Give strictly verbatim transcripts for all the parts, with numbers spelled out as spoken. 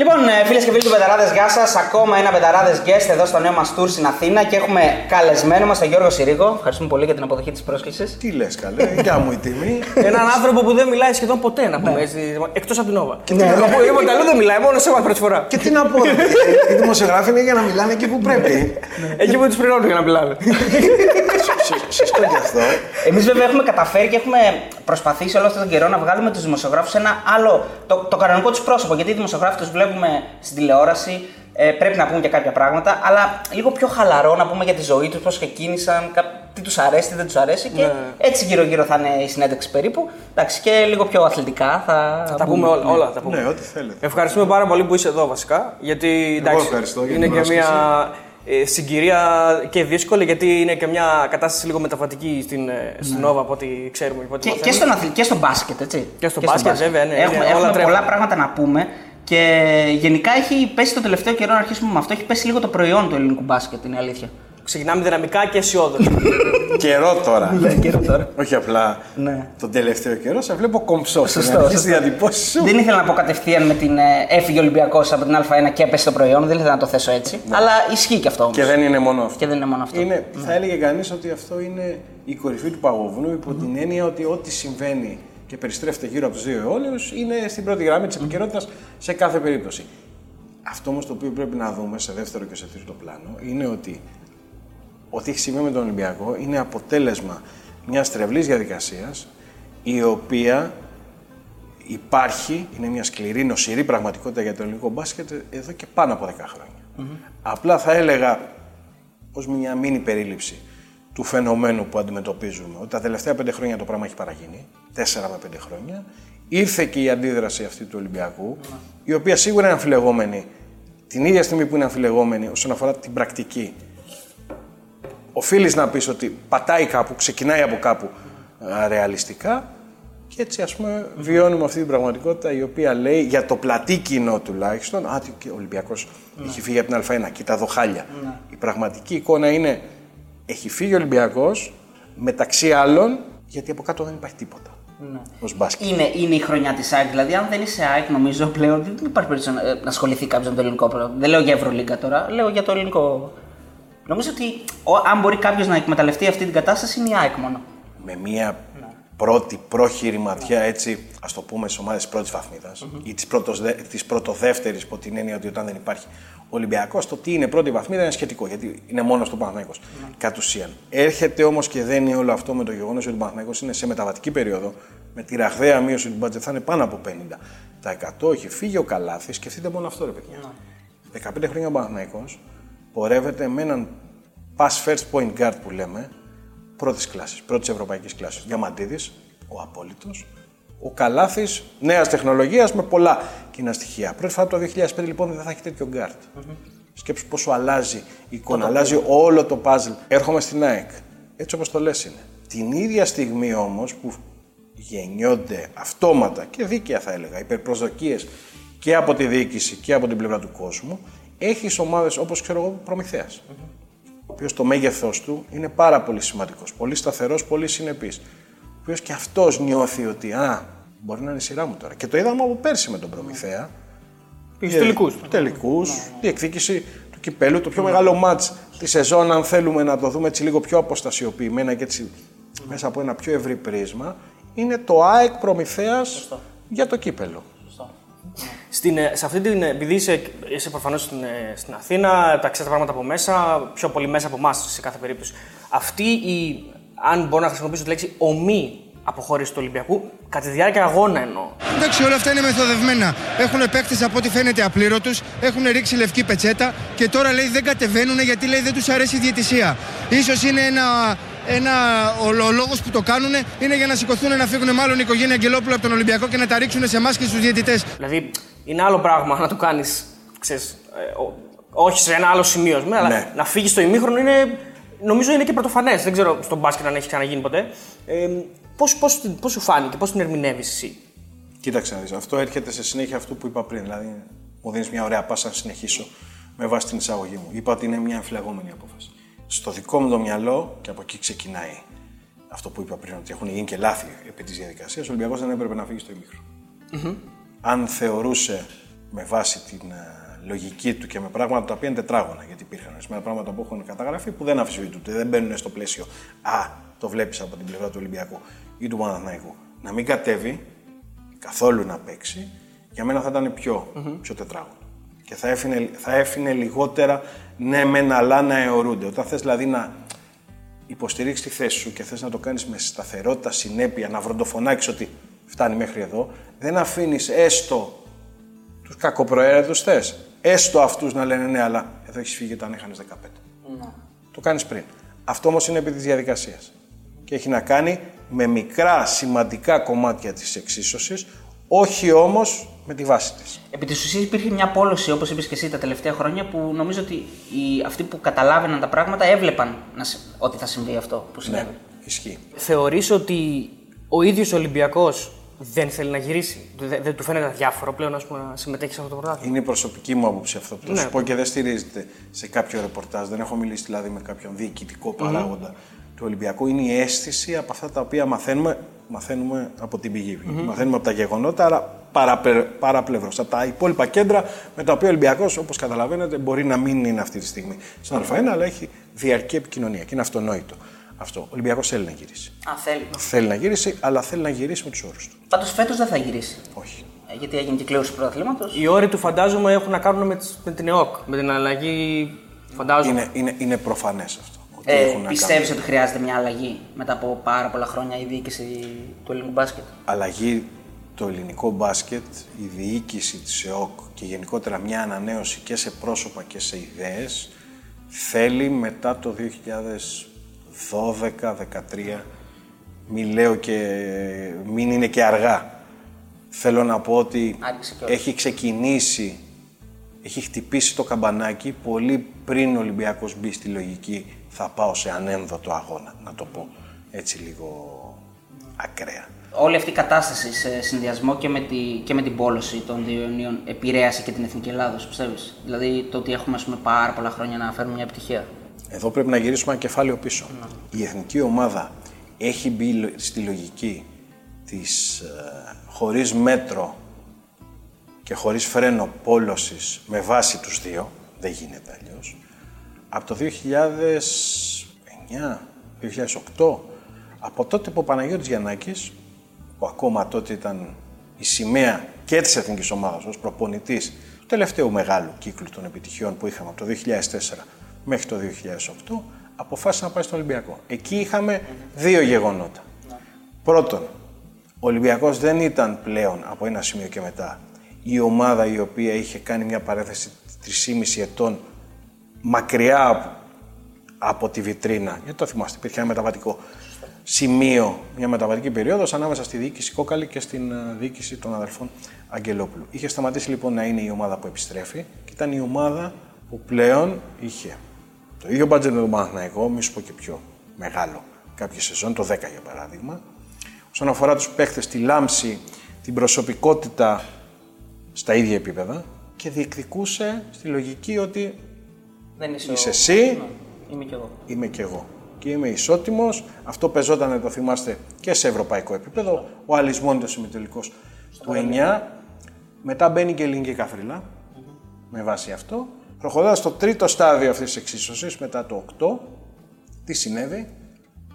Λοιπόν, φίλες και φίλοι του Πεταράδες, γεια σας. Ακόμα ένα Πεταράδες guest εδώ στο νέο μας tour στην Αθήνα και έχουμε καλεσμένο μας τον Γιώργο Συρίγο. Ευχαριστούμε πολύ για την αποδοχή της πρόσκλησης. Τι λες, καλέ, γεια μου η τιμή. Έναν άνθρωπο που δεν μιλάει σχεδόν ποτέ, να πούμε έτσι. Εκτός από την Νόβα. Λοιπόν, καλό δεν μιλάει, μόνο σε πρώτη φορά. Και τι να πω, οι δημοσιογράφοι είναι για να μιλάνε εκεί που πρέπει. Εκεί που τους πληρώνουν για να μιλάνε. Σωστό και αυτό. Εμείς βέβαια έχουμε καταφέρει και έχουμε προσπαθήσει όλο αυτόν τον καιρό να βγάλουμε τους δημοσιογράφους ένα άλλο, το, το κανονικό τους πρόσωπο. Γιατί οι δημοσιογράφοι τους βλέπουμε στην τηλεόραση, ε, πρέπει να πούμε και κάποια πράγματα, αλλά λίγο πιο χαλαρό να πούμε για τη ζωή τους, πώς ξεκίνησαν, τι τους αρέσει, τι δεν τους αρέσει. Και ναι, έτσι γύρω-γύρω θα είναι η συνέντευξη περίπου. Εντάξει, και λίγο πιο αθλητικά θα, θα τα πούμε, πούμε όλα. Ναι. όλα θα πούμε. Ναι, ό,τι θέλετε. Ευχαριστούμε πάρα πολύ που είσαι εδώ βασικά. Γιατί εντάξει, ευχαριστώ, είναι και μια συγκυρία και δύσκολη, γιατί είναι και μια κατάσταση λίγο μεταβατική στην, ναι, στην Νόβα από ό,τι ξέρουμε. Από ό,τι και, και, στον αθλη, και στον μπάσκετ, έτσι. Και στον μπάσκετ, βέβαια. Ναι, έχουμε ναι, έχουμε πολλά πράγματα να πούμε και γενικά έχει πέσει το τελευταίο καιρό, να αρχίσουμε με αυτό, έχει πέσει λίγο το προϊόν του ελληνικού μπάσκετ, είναι αλήθεια. Ξεκινάμε δυναμικά και αισιόδοξα. Καιρό τώρα. Ναι, καιρό τώρα. Όχι απλά ναι, τον τελευταίο καιρό, σε βλέπω κομψό. Σωστό. Στις διατυπώσεις σου. Δεν ήθελα να πω κατευθείαν με την έφυγε ο Ολυμπιακός από την Α1 και έπεσε το προϊόν, δεν ήθελα να το θέσω έτσι. Ναι. Αλλά ισχύει και αυτό όμως. Και δεν είναι μόνο αυτό. Και δεν είναι μόνο αυτό. Είναι, ναι. Θα έλεγε κανείς ότι αυτό είναι η κορυφή του παγόβουνου, υπό mm. την έννοια ότι ό,τι συμβαίνει και περιστρέφεται γύρω από τους δύο αιώλιους είναι στην πρώτη γραμμή της επικαιρότητας σε κάθε περίπτωση. Αυτό όμως το οποίο πρέπει να δούμε σε δεύτερο και σε τρίτο πλάνο είναι ότι ό,τι έχει συμβεί με τον Ολυμπιακό είναι αποτέλεσμα μιας τρευλής διαδικασίας, η οποία υπάρχει, είναι μια σκληρή, νοσηρή πραγματικότητα για το ελληνικό μπάσκετ εδώ και πάνω από δέκα χρόνια. Mm-hmm. Απλά θα έλεγα ως μια μίνι περίληψη του φαινομένου που αντιμετωπίζουμε, ότι τα τελευταία πέντε χρόνια το πράγμα έχει παραγίνει, τέσσερα με πέντε χρόνια, ήρθε και η αντίδραση αυτή του Ολυμπιακού, mm-hmm. η οποία σίγουρα είναι αμφιλεγόμενη, την ίδια στιγμή που είναι αμφιλεγόμενη όσον αφορά την πρακτική. Οφείλεις να πεις ότι πατάει κάπου, ξεκινάει από κάπου α, ρεαλιστικά και έτσι ας πούμε βιώνουμε αυτή την πραγματικότητα η οποία λέει για το πλατή κοινό τουλάχιστον «Α, ο Ολυμπιακός ναι. έχει φύγει από την Α1, κοίτα εδώ χάλια». Ναι. Η πραγματική εικόνα είναι «Έχει φύγει ο Ολυμπιακός, μεταξύ άλλων, γιατί από κάτω δεν υπάρχει τίποτα». Ναι. Είναι, είναι η χρονιά της ΑΕΚ. Δηλαδή, αν δεν είσαι ΑΕΚ, νομίζω πλέον δεν υπάρχει περίπτωση να, να ασχοληθεί κάποιος με το ελληνικό πρόβλημα. Δεν λέω για Ευρωλίγκα τώρα, λέω για το ελληνικό. Νομίζω ότι ο, αν μπορεί κάποιος να εκμεταλλευτεί αυτή την κατάσταση είναι η ΑΕΚ μόνο. Με μια ναι. πρώτη πρόχειρη ματιά, ναι. έτσι, ας το πούμε, στις ομάδες της πρώτης βαθμίδας mm-hmm. ή της πρωτοδεύτερης, υπό την έννοια ότι όταν δεν υπάρχει Ολυμπιακός, το τι είναι πρώτη βαθμίδα είναι σχετικό, γιατί είναι μόνο στον Παναθηναϊκό. Ναι. Κατ' ουσίαν. Έρχεται όμως και δένει όλο αυτό με το γεγονός ότι ο Παναθηναϊκός είναι σε μεταβατική περίοδο, με τη ραγδαία μείωση του μπάτζετ θα είναι πάνω από πενήντα τοις εκατό. Έχει φύγει ο Καλάθης, σκεφτείτε μόνο αυτό ρε παιδιά. Ναι. δεκαπέντε χρόνια ο Παναθηναϊκός πορεύεται με έναν pass first point guard που λέμε, πρώτης κλάσης, πρώτης ευρωπαϊκής κλάσης. Διαμαντίδης, ο απόλυτος, ο Καλάθης, νέας τεχνολογίας με πολλά κοινά στοιχεία. Πρώτη φορά το δύο χιλιάδες πέντε λοιπόν δεν θα έχει τέτοιο guard. Mm-hmm. Σκέψου πόσο αλλάζει η εικόνα, αλλάζει όλο το puzzle. Έρχομαι στην ΑΕΚ, έτσι όπως το λες είναι. Την ίδια στιγμή όμως που γεννιόνται αυτόματα και δίκαια θα έλεγα, υπερπροσδοκίες και από τη διοίκηση και από την πλευρά του κόσμου, έχεις ομάδες όπως ξέρω εγώ Προμηθέας, mm-hmm. ο οποίος το μέγεθος του είναι πάρα πολύ σημαντικός, πολύ σταθερός, πολύ συνεπής, ο οποίος και αυτός νιώθει ότι α, μπορεί να είναι η σειρά μου τώρα. Και το είδαμε από πέρσι με τον Προμηθέα. Πήγε στους τελικούς. Τελικούς, διεκδίκηση του κυπέλου, το πιο mm-hmm. μεγάλο μάτς τη σεζόν, αν θέλουμε να το δούμε έτσι λίγο πιο αποστασιοποιημένα και έτσι mm-hmm. μέσα από ένα πιο ευρύ πρίσμα, είναι το ΑΕΚ Προμηθέας mm-hmm. για το κύπελο. Στην, σε αυτή την, επειδή είσαι, είσαι προφανώς στην, στην Αθήνα, τα ξέρετε πράγματα από μέσα, πιο πολύ μέσα από εμάς σε κάθε περίπτωση. Αυτή η, αν μπορώ να χρησιμοποιήσω τη λέξη, ομή αποχώρηση του Ολυμπιακού, κατά τη διάρκεια αγώνα εννοώ. Εντάξει, όλα αυτά είναι μεθοδευμένα. Έχουν παίκτες από ό,τι φαίνεται απλήρωτους, έχουν ρίξει λευκή πετσέτα και τώρα λέει δεν κατεβαίνουν γιατί λέει δεν τους αρέσει η διαιτησία. Ίσως είναι ένα. Ένα, ο, ο λόγος που το κάνουν είναι για να σηκωθούν να φύγουν μάλλον η οικογένεια Αγγελόπουλου από τον Ολυμπιακό και να τα ρίξουν σε εμάς και στους διαιτητές. Δηλαδή, είναι άλλο πράγμα να το κάνεις, ξέρεις, ε, ό, όχι σε ένα άλλο σημείο, ναι. αλλά να φύγεις στο ημίχρονο είναι, νομίζω είναι και πρωτοφανές. Δεν ξέρω στον μπάσκετ αν έχει ξαναγίνει ποτέ. Ε, πώς, πώς, πώς σου φάνηκε, πώς την ερμηνεύεις εσύ? Κοίταξε να δεις, αυτό έρχεται σε συνέχεια αυτού που είπα πριν. Δηλαδή, μου δίνεις μια ωραία πάσα να συνεχίσω με βάση την εισαγωγή μου. Είπα ότι είναι μια αμφιλεγόμενη απόφαση. Στο δικό μου το μυαλό, και από εκεί ξεκινάει αυτό που είπα πριν, ότι έχουν γίνει και λάθη επί της διαδικασίας, ο Ολυμπιακός δεν έπρεπε να φύγει στο ημίχρονο. Mm-hmm. Αν θεωρούσε με βάση την λογική του και με πράγματα τα οποία είναι τετράγωνα, γιατί υπήρχαν ορισμένα πράγματα που έχουν καταγραφεί που δεν αμφισβητούνται, δεν μπαίνουν στο πλαίσιο. Α, το βλέπει από την πλευρά του Ολυμπιακού ή του Παναθηναϊκού. Να μην κατέβει καθόλου να παίξει, για μένα θα ήταν πιο, mm-hmm. πιο τετράγωνο. Και θα έφυνε, θα έφυνε λιγότερα ναι, μεν, αλλά να αιωρούνται. Όταν θες δηλαδή να υποστηρίξεις τη θέση σου και θες να το κάνεις με σταθερότητα, συνέπεια, να βροντοφωνάξεις ότι φτάνει μέχρι εδώ, δεν αφήνεις έστω τους κακοπροαίρετους θες. Έστω αυτούς να λένε ναι, αλλά εδώ έχεις φύγει όταν έχανες δεκαπέντε. Mm. Το κάνεις πριν. Αυτό όμως είναι επί της διαδικασίας. Και έχει να κάνει με μικρά σημαντικά κομμάτια της εξίσωσης, όχι όμως με τη βάση της. Επί της ουσίας υπήρχε μια πόλωση, όπως είπες και εσύ, τα τελευταία χρόνια που νομίζω ότι οι, αυτοί που καταλάβαιναν τα πράγματα έβλεπαν να, ότι θα συμβεί αυτό που συνέβη. Ναι, ισχύει. Θεωρείς ότι ο ίδιος ο Ολυμπιακός δεν θέλει να γυρίσει? Δεν, δεν του φαίνεται αδιάφορο πλέον ας πούμε, να συμμετέχει σε αυτό το πρωτάθλημα? Είναι η προσωπική μου άποψη αυτό που θα ναι. σου πω και δεν στηρίζεται σε κάποιο ρεπορτάζ. Δεν έχω μιλήσει δηλαδή με κάποιον διοικητικό παράγοντα. Mm-hmm. Του Ολυμπιακού είναι η αίσθηση από αυτά τα οποία μαθαίνουμε, μαθαίνουμε από την πηγή. Mm-hmm. Μαθαίνουμε από τα γεγονότα, αλλά παραπλευρώς. Από τα υπόλοιπα κέντρα με τα οποία ο Ολυμπιακός, όπως καταλαβαίνετε, μπορεί να μην είναι αυτή τη στιγμή στον Α1, αλλά έχει διαρκή επικοινωνία και είναι αυτονόητο αυτό. Ο Ολυμπιακός θέλει να γυρίσει. Α, θέλει. Θέλει να γυρίσει, αλλά θέλει να γυρίσει με τους όρους του. Πάντως φέτος δεν θα γυρίσει. Όχι. Γιατί έγινε κυκλούρηση του πρωταθλήματος. Οι όροι του φαντάζομαι έχουν να κάνουν με, με την ΕΟΚ, με την αλλαγή. Φαντάζομαι. Είναι, είναι, είναι προφανές αυτό. Ε, Πιστεύεις ότι χρειάζεται μια αλλαγή μετά από πάρα πολλά χρόνια η διοίκηση του ελληνικού μπάσκετ? Αλλαγή το ελληνικό μπάσκετ, η διοίκηση της ΕΟΚ και γενικότερα μια ανανέωση και σε πρόσωπα και σε ιδέες θέλει μετά το δύο χιλιάδες δώδεκα δεκατρία. Μην λέω και μην είναι και αργά. Θέλω να πω ότι έχει ξεκινήσει, έχει χτυπήσει το καμπανάκι πολύ πριν ο Ολυμπιακός μπει στη λογική θα πάω σε ανένδοτο αγώνα, να το πω έτσι λίγο ακραία. Όλη αυτή η κατάσταση σε συνδυασμό και με, τη, και με την πόλωση των δύο αιωνίων επηρέασε και την Εθνική Ελλάδος, πιστεύεις? Δηλαδή το ότι έχουμε ας πούμε, πάρα πολλά χρόνια να φέρουμε μια επιτυχία. Εδώ πρέπει να γυρίσουμε ένα κεφάλαιο πίσω. Να. Η εθνική ομάδα έχει μπει στη λογική της ε, χωρίς μέτρο και χωρίς φρένο πόλωσης με βάση τους δύο, δεν γίνεται αλλιώς. Από το δύο χιλιάδες εννιά, δύο χιλιάδες οκτώ, από τότε που ο Παναγιώτης Γιαννάκης, που ακόμα τότε ήταν η σημαία και της εθνικής ομάδας ως προπονητής του τελευταίου μεγάλου κύκλου των επιτυχιών που είχαμε από το δύο χιλιάδες τέσσερα μέχρι το δύο χιλιάδες οκτώ, αποφάσισε να πάει στον Ολυμπιακό. Εκεί είχαμε δύο γεγονότα. Πρώτον, ο Ολυμπιακός δεν ήταν πλέον από ένα σημείο και μετά η ομάδα η οποία είχε κάνει μια παρέθεση τρεισήμισι ετών μακριά από τη βιτρίνα, γιατί το θυμάστε, υπήρχε ένα μεταβατικό σημείο, μια μεταβατική περίοδος ανάμεσα στη διοίκηση Κόκαλη και στην διοίκηση των αδερφών Αγγελόπουλου. Είχε σταματήσει λοιπόν να είναι η ομάδα που επιστρέφει και ήταν η ομάδα που πλέον είχε το ίδιο μπάτζετ με τον Παναθηναϊκό, μη σου πω και πιο μεγάλο κάποια σεζόν, το δέκα για παράδειγμα. Όσον αφορά τους παίχτες, τη λάμψη, την προσωπικότητα στα ίδια επίπεδα και διεκδικούσε στη λογική ότι δεν είσαι, είσαι ο... εσύ, ναι. είμαι, και εγώ. είμαι και εγώ και είμαι ισότιμος. Αυτό πεζόταν, το θυμάστε, και σε ευρωπαϊκό επίπεδο. Στο. Ο Άλης Μόνιτος ημιτελικός του εννιά, μετά μπαίνει και η ελληνική καφρίλα mm-hmm. με βάση αυτό. Προχωρώντας στο τρίτο στάδιο αυτής της εξίσωσης, μετά το οκτώ, τι συνέβη?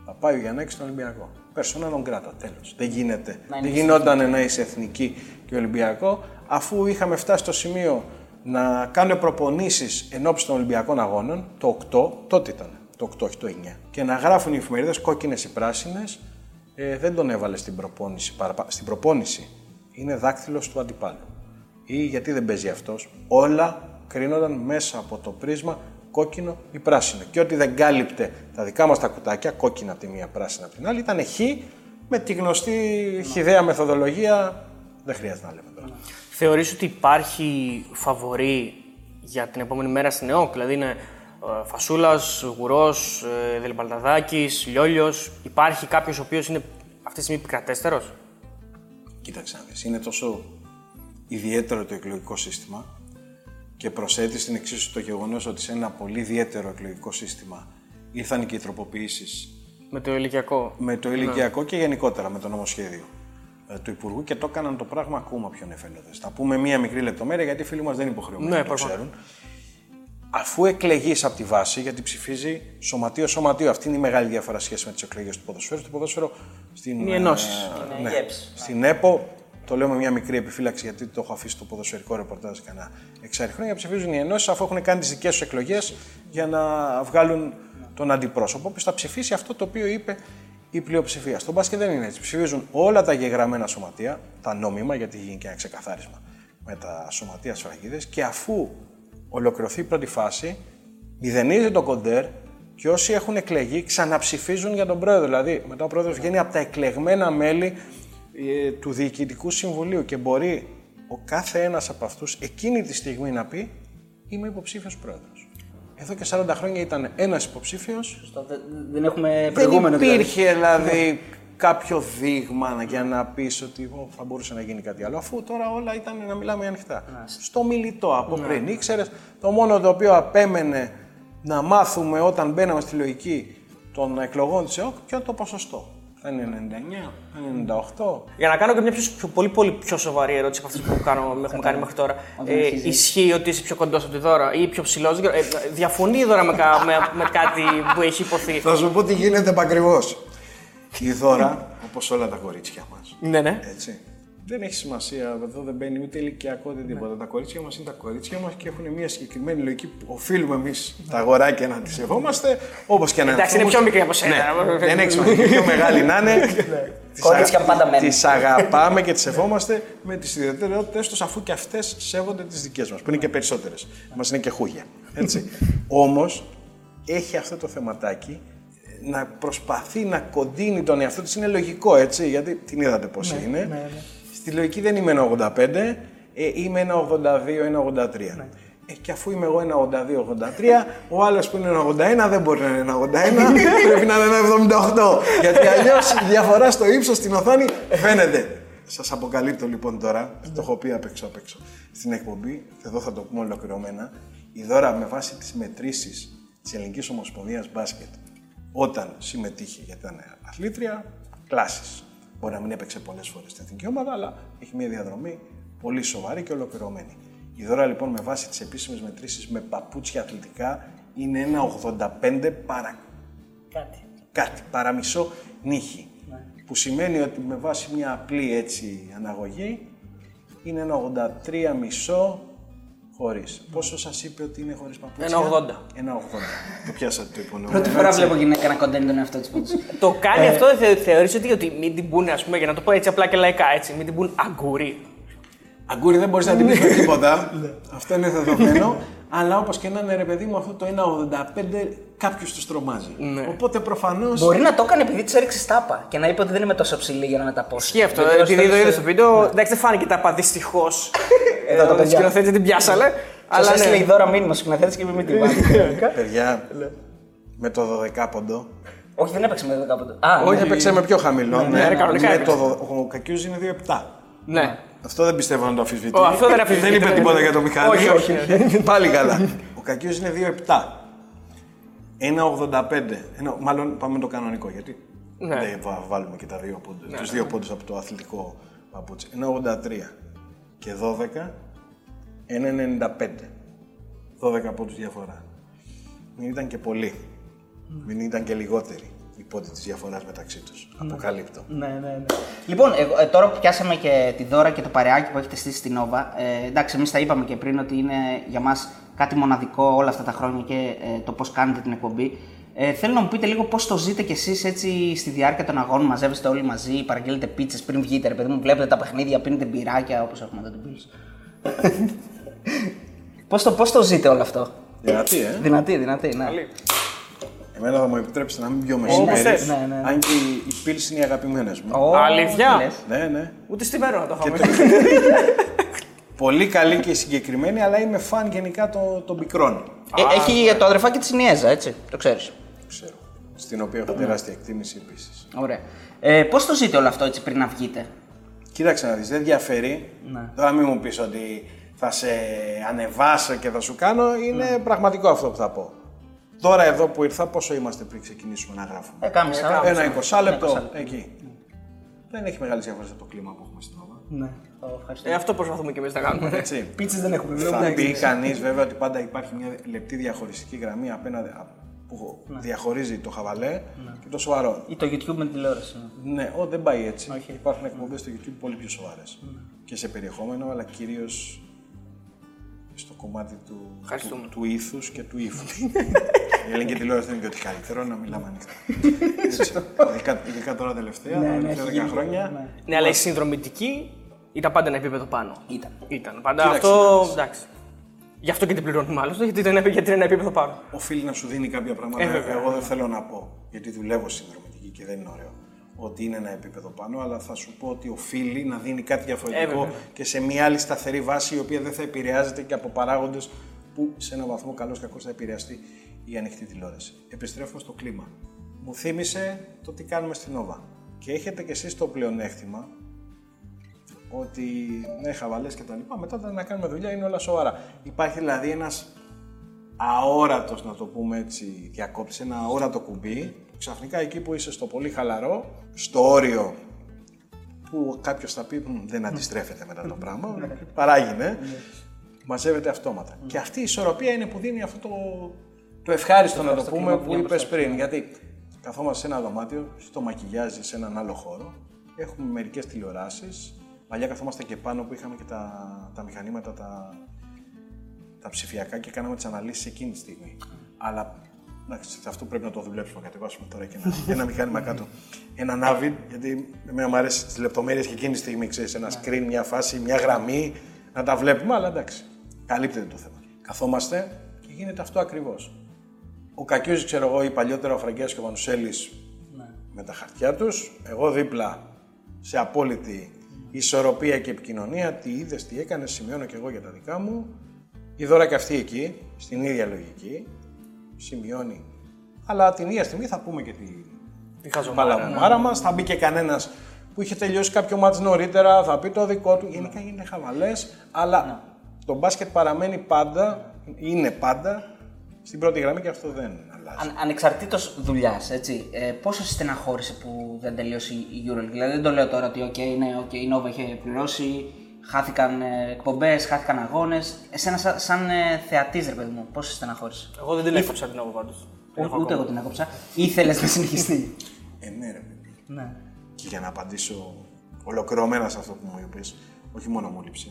Θα πάει ο Γιαννάκης στον Ολυμπιακό. Persona non grata, τέλος. Δεν γίνεται. Δεν γινόταν να είσαι εθνική και Ολυμπιακό, αφού είχαμε φτάσει στο σημείο να κάνουν προπονήσεις ενόψει των Ολυμπιακών Αγώνων, το οκτώ, τότε ήταν, το οκτώ, όχι το εννιά. Και να γράφουν οι εφημερίδες κόκκινες ή πράσινες, ε, δεν τον έβαλε στην προπόνηση, παραπα... στην προπόνηση, είναι δάκτυλος του αντιπάλου. Ή γιατί δεν παίζει αυτός, όλα κρίνονταν μέσα από το πρίσμα κόκκινο ή πράσινο. Και ό,τι δεν κάλυπτε τα δικά μας τα κουτάκια, κόκκινα από τη μία, πράσινα από την άλλη, ήταν χ με τη γνωστή χυδαία μεθοδολογία, δεν χρειάζεται να λέμε τώρα. Θεωρείς ότι υπάρχει φαβορί για την επόμενη μέρα στην ΕΟΚ? Δηλαδή είναι Φασούλας, Γουρός, Δελμπαλταδάκης, Λιόλιος. Υπάρχει κάποιος ο οποίος είναι αυτή τη στιγμή επικρατέστερος? Κοίταξε να δεις. Είναι τόσο ιδιαίτερο το εκλογικό σύστημα και προσθέτει στην εξίσου το γεγονός ότι σε ένα πολύ ιδιαίτερο εκλογικό σύστημα ήρθαν και οι τροποποιήσεις. Με το ηλικιακό. Με το ηλικιακό ναι. και γενικότερα με το νομοσχέδιο. του Υπουργού και το έκαναν το πράγμα ακόμα πιο νεφελώδες. Θα πούμε μία μικρή λεπτομέρεια γιατί οι φίλοι μας δεν υποχρεωμένοι ναι, το ξέρουν. Αφού εκλεγείς από τη βάση, γιατί ψηφίζει σωματείο-σωματείο, αυτή είναι η μεγάλη διαφορά σχέση με τις εκλογές του ποδοσφαίρου. Στο ποδόσφαιρο στην, ε, ναι, ναι, στην ΕΠΟ, το λέω με μια μικρή επιφύλαξη γιατί το έχω αφήσει το ποδοσφαιρικό ρεπορτάζ κανένα εξάρι χρόνια. Ψηφίζουν οι ενώσεις αφού έχουν κάνει τις δικές τους εκλογές για να βγάλουν τον αντιπρόσωπο, που θα ψηφίσει αυτό το οποίο είπε η πλειοψηφία. Στον μπάσκετ δεν είναι έτσι. Ψηφίζουν όλα τα γεγραμμένα σωματεία, τα νόμιμα, γιατί γίνει και ένα ξεκαθάρισμα με τα σωματεία σφραγίδες, και αφού ολοκληρωθεί η πρώτη φάση, μηδενίζει το κοντέρ και όσοι έχουν εκλεγεί ξαναψηφίζουν για τον πρόεδρο. Δηλαδή, μετά ο πρόεδρος βγαίνει από τα εκλεγμένα μέλη ε, του Διοικητικού Συμβουλίου και μπορεί ο κάθε ένας από αυτούς εκείνη τη στιγμή να πει: είμαι υποψήφιος πρόεδρος. Εδώ και σαράντα χρόνια ήταν ένας υποψήφιος. Δεν έχουμε προηγούμενο. Δεν υπήρχε δηλαδή κάποιο δείγμα για να πεις ότι oh, θα μπορούσε να γίνει κάτι άλλο. Αφού τώρα όλα ήταν να μιλάμε ανοιχτά. Άς. Στο μιλητό από πριν ναι. ήξερες. Το μόνο το οποίο απέμενε να μάθουμε όταν μπαίναμε στη λογική των εκλογών της ΕΟΚ, ποιο είναι το ποσοστό. Θα είναι ενενήντα εννιά, ενενήντα οκτώ. Για να κάνω και μια πιο, πιο, πολύ, πολύ πιο σοβαρή ερώτηση από αυτές που κάνω, έχουμε κάνει μέχρι τώρα. Ε, ισχύει ότι είσαι πιο κοντός από τη Δώρα ή πιο ψηλός? Ε, διαφωνεί η Δώρα με, με, με κάτι που έχει υποθεί. Θα σου πω τι γίνεται επακριβώς. Η Δώρα, όπως όλα τα κορίτσια μας. Ναι, ναι. Έτσι. Δεν έχει σημασία, εδώ δεν μπαίνει ούτε ηλικιακό ούτε τίποτα. Ναι. Τα κορίτσια μας είναι τα κορίτσια μας και έχουν μια συγκεκριμένη λογική που οφείλουμε εμείς τα αγοράκια να τη σεβόμαστε. Όπως και να είναι. Εντάξει, είναι πιο μικρή από σένα. Ναι. Δεν έχει σημασία, πιο μεγάλη να είναι. Κορίτσια πάντα μένουν. Τις αγαπάμε και τις σεβόμαστε με τις ιδιαιτερότητες τους, αφού και αυτές σέβονται τις δικές μας, που είναι και περισσότερες. Μας είναι και χούγια. Όμως έχει αυτό το θεματάκι. Να προσπαθεί να κοντίνει τον εαυτό της, είναι λογικό έτσι, γιατί την είδατε πώς ναι, είναι. Ναι, ναι. Στη λογική δεν είμαι ένα ογδόντα πέντε, ε, είμαι ένα ογδόντα δύο, ένα ογδόντα τρία. Ναι. Ε, και αφού είμαι εγώ ένα ογδόντα δύο ογδόντα τρία, ο άλλος που είναι ένα ογδόντα ένα δεν μπορεί να είναι ένα ογδόντα ένα, πρέπει να είναι ένα εβδομήντα οκτώ. Γιατί αλλιώς η διαφορά στο ύψος στην οθόνη φαίνεται. Σας αποκαλύπτω λοιπόν τώρα, το έχω πει απ' έξω απ' έξω στην εκπομπή, εδώ θα το πούμε ολοκληρωμένα, η Δώρα με βάση τις μετρήσεις της Ελληνικής Ομοσπονδίας Μπάσκετ, όταν συμμετείχε, γιατί ήταν αθλήτρια, κλάσεις. Μπορεί να μην έπαιξε πολλές φορές στην εθνική ομάδα, αλλά έχει μια διαδρομή πολύ σοβαρή και ολοκληρωμένη. Η Δώρα λοιπόν με βάση τις επίσημες μετρήσεις με παπούτσια αθλητικά είναι ένα ογδόντα πέντε παρα... Κάτι. Κάτι, παραμισό νύχι. Ναι. Που σημαίνει ότι με βάση μια απλή έτσι αναγωγή είναι ένα ογδόντα τρία μισό χωρίς. Mm. Πόσο σας είπε ότι είναι χωρίς παπούτσια? ένα ογδόντα. ένα ογδόντα. Το πιάσατε το υπονοούμενο. Πρώτη φορά βλέπω γυναίκα να κοντένει τον εαυτό της πόντου. Το κάνει αυτό, θεωρείς ότι μην την πούνε, ας πούμε, για να το πω έτσι απλά και λαϊκά, έτσι, μην την πούνε αγκούρι? Αγκούρι δεν μπορείς να την πεις με τίποτα. Αυτό είναι δεδομένο. Αλλά όπως και να είναι, ρε παιδί μου, αυτό το ένα ογδόντα πέντε κάποιος τους τρομάζει. Ναι. Οπότε προφανώς. Μπορεί να το έκανε επειδή της έριξε τάπα και να είπε ότι δεν είμαι τόσο ψηλή για να μεταπώσει. Και αυτό, επειδή το είδε στο βίντεο. Εντάξει, δεν φάνηκε τάπα δυστυχώς. Εδώ το σκηνοθέτη την πιάσαλε. Αλλά έστειλε η Δώρα μήνυμα στο σκηνοθέτη και με την πάτησε. Παιδιά, με το δωδεκάποντο. Όχι, δεν έπαιξε με το δωδεκάποντο. Όχι, έπαιξε με πιο χαμηλό. Ο Κακιούς είναι δύο επτά. Ναι. Αυτό δεν πιστεύω να το αμφισβητεί. Αυτό δεν αμφισβητεί. Δεν είπε τίποτα για το Μιχάλη. Όχι, όχι. Πάλι καλά. Ο Κακίος είναι δύο επτά. ένα ογδόντα πέντε. Μάλλον πάμε το κανονικό, γιατί ναι. δεν βάλουμε και τα δύο πόντους, ναι, τους δύο πόντους από το αθλητικό παπούτσι. ένα ογδόντα τρία και δώδεκα, ένα ενενήντα πέντε. δώδεκα πόντους διαφορά. Μην ήταν και πολλοί. Mm. Μην ήταν και λιγότεροι. Η πόντη της διαφοράς μεταξύ τους. Ναι. Αποκαλύπτω. Ναι, ναι, ναι. Λοιπόν, ε, τώρα που πιάσαμε και τη Δώρα και το παρεάκι που έχετε στήσει στην Νόβα, ε, εντάξει, εμείς τα είπαμε και πριν ότι είναι για μας κάτι μοναδικό όλα αυτά τα χρόνια και ε, το πώς κάνετε την εκπομπή. Ε, θέλω να μου πείτε λίγο πώς το ζείτε κι εσείς έτσι στη διάρκεια των αγώνων. Μαζεύεστε όλοι μαζί, παραγγέλνετε πίτσες πριν βγείτε, ρε παιδί μου, βλέπετε τα παιχνίδια, πίνετε μπυράκια, όπως έχουμε εδώ την πίτσες. πώς, το, πώς το ζείτε όλο αυτό? Δυνατή, ε. Δυνατή, δυνατή, ναι. Εμένα θα μου επιτρέψετε να μην πιω μεσημέρι. Ναι, ναι. Αν και οι πίλες είναι οι αγαπημένες μου. Oh, αλήθεια! Ναι, ναι. Ούτε στη Βερόνα το είχαμε. Πολύ καλή και συγκεκριμένη, αλλά είμαι φαν γενικά των πικρών. Ε, έχει ναι. το αδερφάκι της Νιέζα, έτσι. Το ξέρεις. Το ξέρω. Στην οποία έχω τεράστια εκτίμηση επίσης. Ωραία. Ε, πώς το ζείτε όλο αυτό έτσι πριν να βγείτε? Κοίταξε να δεις, δεν διαφέρει. Ναι. Τώρα μην μου πεις ότι θα σε ανεβάσω και θα σου κάνω. Είναι ναι. πραγματικό αυτό που θα πω. Τώρα εδώ που ήρθα, πόσο είμαστε πριν ξεκινήσουμε να γράφουμε? Ε, κάμισα, ένα είκοσι λεπτό, εκεί. δεν έχει μεγάλη διαφορά από το κλίμα που έχουμε στην Νόβα. Ναι, ευχαριστώ. Ε, αυτό προσπαθούμε και εμείς να κάνουμε. Πίτσες δεν έχουμε. Θα πει κανείς βέβαια ότι πάντα υπάρχει μια λεπτή διαχωριστική γραμμή απέναντι. Που ναι. διαχωρίζει το χαβαλέ ναι. και το σοβαρό. Ή το YouTube με τηλεόραση. Ναι, ναι ό, δεν πάει έτσι. Okay. Υπάρχουν εκπομπές στο YouTube πολύ πιο σοβαρές. Ναι. Και σε περιεχόμενο, αλλά κυρίως στο κομμάτι του, του, του ήθους και του ύφου. Η ελληνική τηλεόραση δεν είναι και ότι καλύτερο να μιλάμε ανοιχτά. Ειδικά τώρα τελευταία, ναι, ναι, τελευταία δέκα χρόνια. Ναι, ναι αλλά η συνδρομητική ήταν πάντα ένα επίπεδο πάνω. Ήταν. ήταν. Πάντα Κοίταξε, αυτό. Εντάξει. Γι' αυτό και την πληρώνουμε άλλωστε, γιατί δεν είναι ένα επίπεδο πάνω. Οφείλει να σου δίνει κάποια πράγματα. Ε, βέβαια, Εγώ δεν θέλω να πω, γιατί δουλεύω συνδρομητική και δεν είναι ωραίο, ότι είναι ένα επίπεδο πάνω, αλλά θα σου πω ότι οφείλει να δίνει κάτι διαφορετικό ε, και σε μια άλλη σταθερή βάση, η οποία δεν θα επηρεάζεται και από παράγοντες που σε έναν βαθμό καλώς κακώς θα επηρεαστεί η ανοιχτή τηλεόραση. Επιστρέφουμε στο κλίμα. Μου θύμισε το τι κάνουμε στην Νόβα. Και έχετε κι εσείς το πλεονέκτημα. Ότι ναι, χαβαλές και τα λοιπά. Μετά όταν να κάνουμε δουλειά είναι όλα σοβαρά. Υπάρχει δηλαδή ένας αόρατος, να το πούμε έτσι, διακόπτης, ένα αόρατο κουμπί. Ξαφνικά εκεί που είσαι στο πολύ χαλαρό, στο όριο που κάποιος θα πει δεν αντιστρέφεται μετά το πράγμα, παράγεινε, μαζεύεται αυτόματα. Και αυτή η ισορροπία είναι που δίνει αυτό το, το ευχάριστο, να το πούμε, που είπες πριν. Γιατί καθόμαστε σε ένα δωμάτιο, στο μακιγιάζει σε έναν άλλο χώρο, έχουμε μερικές τηλεοράσεις. Παλιά καθόμαστε και πάνω που είχαμε και τα, τα μηχανήματα, τα, τα ψηφιακά και κάναμε τις αναλύσεις εκείνη τη στιγμή. Αλλά εντάξει, αυτό πρέπει να το δουλέψουμε, να κατεβάσουμε τώρα και ένα, ένα μηχάνημα κάτω. Έναν Navid, γιατί εμένα μου αρέσει τις λεπτομέρειες και εκείνη τη στιγμή, ξέρεις, ένα screen, μια φάση, μια γραμμή, να τα βλέπουμε, αλλά εντάξει, καλύπτεται το θέμα. Καθόμαστε και γίνεται αυτό ακριβώς. Ο Κακιούζης, ξέρω εγώ, ή παλιότερα ο Φραγκιάς και ο Μανουσέλης με τα χαρτιά τους, εγώ δίπλα σε απόλυτη ισορροπία και επικοινωνία, τι είδες, τι έκανες, σημειώνω και εγώ για τα δικά μου. Η Δώρα και αυτή εκεί, στην ίδια λογική, σημειώνει. Αλλά την ίδια στιγμή θα πούμε και τη χαζομάρα μας, θα μπει και κανένας που είχε τελειώσει κάποιο μάτς νωρίτερα, θα πει το δικό του. Γενικά είναι χαβαλές, αλλά το μπάσκετ παραμένει πάντα, είναι πάντα στην πρώτη γραμμή και αυτό δεν αλλάζει. Αν, ανεξαρτήτως δουλειάς, έτσι, ε, πόσο στεναχώρησε που δεν τελειώσει η EuroLeague? Δηλαδή δεν το λέω τώρα ότι okay, ναι, okay, η Νόβα είχε πληρώσει, χάθηκαν ε, εκπομπές, χάθηκαν αγώνες. Εσένα σαν, σαν ε, θεατής, ρε παιδί μου, πόσο στεναχώρησε? Εγώ δεν την έκοψα την Νόβα πάντως. Ούτε εγώ την έκοψα. Ήθελες να συνεχιστεί? Ε, ναι, ρε παιδί. Ναι. Και για να απαντήσω ολοκληρωμένα σε αυτό που μου είπες, όχι μόνο μου λείψε.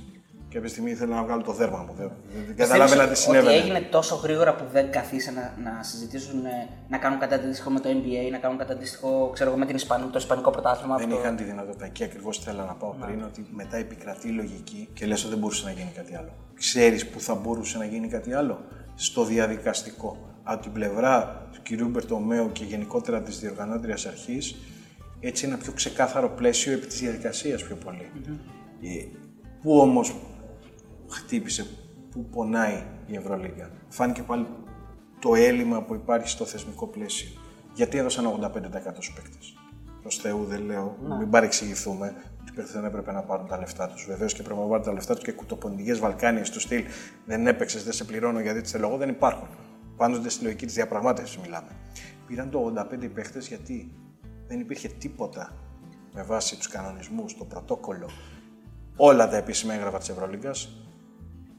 Κάποια στιγμή ήθελα να βγάλω το δέρμα μου. Δεν καταλάβαινα τι συνέβαινε. Ότι έγινε τόσο γρήγορα που δεν καθίσε να, να συζητήσουν, να κάνουν κάτι αντίστοιχο με το N B A, να κάνουν κάτι αντίστοιχο, ξέρω εγώ, με την Ισπανία, το Ισπανικό πρωτάθλημα. Δεν το... είχαν τη δυνατότητα. Και ακριβώς θέλω να πάω να. πριν, ότι μετά επικρατεί η λογική και λες ότι δεν μπορούσε να γίνει κάτι άλλο. Ξέρεις που θα μπορούσε να γίνει κάτι άλλο? Στο διαδικαστικό. Από την πλευρά του κυρίου Μπερτομέου και γενικότερα τη διοργανώτριας αρχής, έτσι ένα πιο ξεκάθαρο πλαίσιο επί της διαδικασίας πιο πολύ. Mm-hmm. Πού όμως χτύπησε, που πονάει η Ευρωλίγκα? Φάνηκε πάλι το έλλειμμα που υπάρχει στο θεσμικό πλαίσιο. Γιατί έδωσαν ογδόντα πέντε τοις εκατό στους παίκτες? Προς Θεού δεν λέω, να. μην παρεξηγηθούμε, ότι οι παίκτες δεν έπρεπε να πάρουν τα λεφτά τους. Βεβαίως και πρέπει να πάρουν τα λεφτά τους και κουτοποντικές βαλκάνιες του στυλ. Δεν έπαιξες, δεν σε πληρώνω γιατί τις θέλω εγώ, δεν υπάρχουν. Πάντοτε στη λογική της διαπραγμάτευσης μιλάμε. Πήραν το ογδόντα πέντε τοις εκατό οι παίκτες γιατί δεν υπήρχε τίποτα με βάση τους κανονισμούς, το πρωτόκολλο, όλα τα επίσημα έγγραφα της Ευρωλίγκας,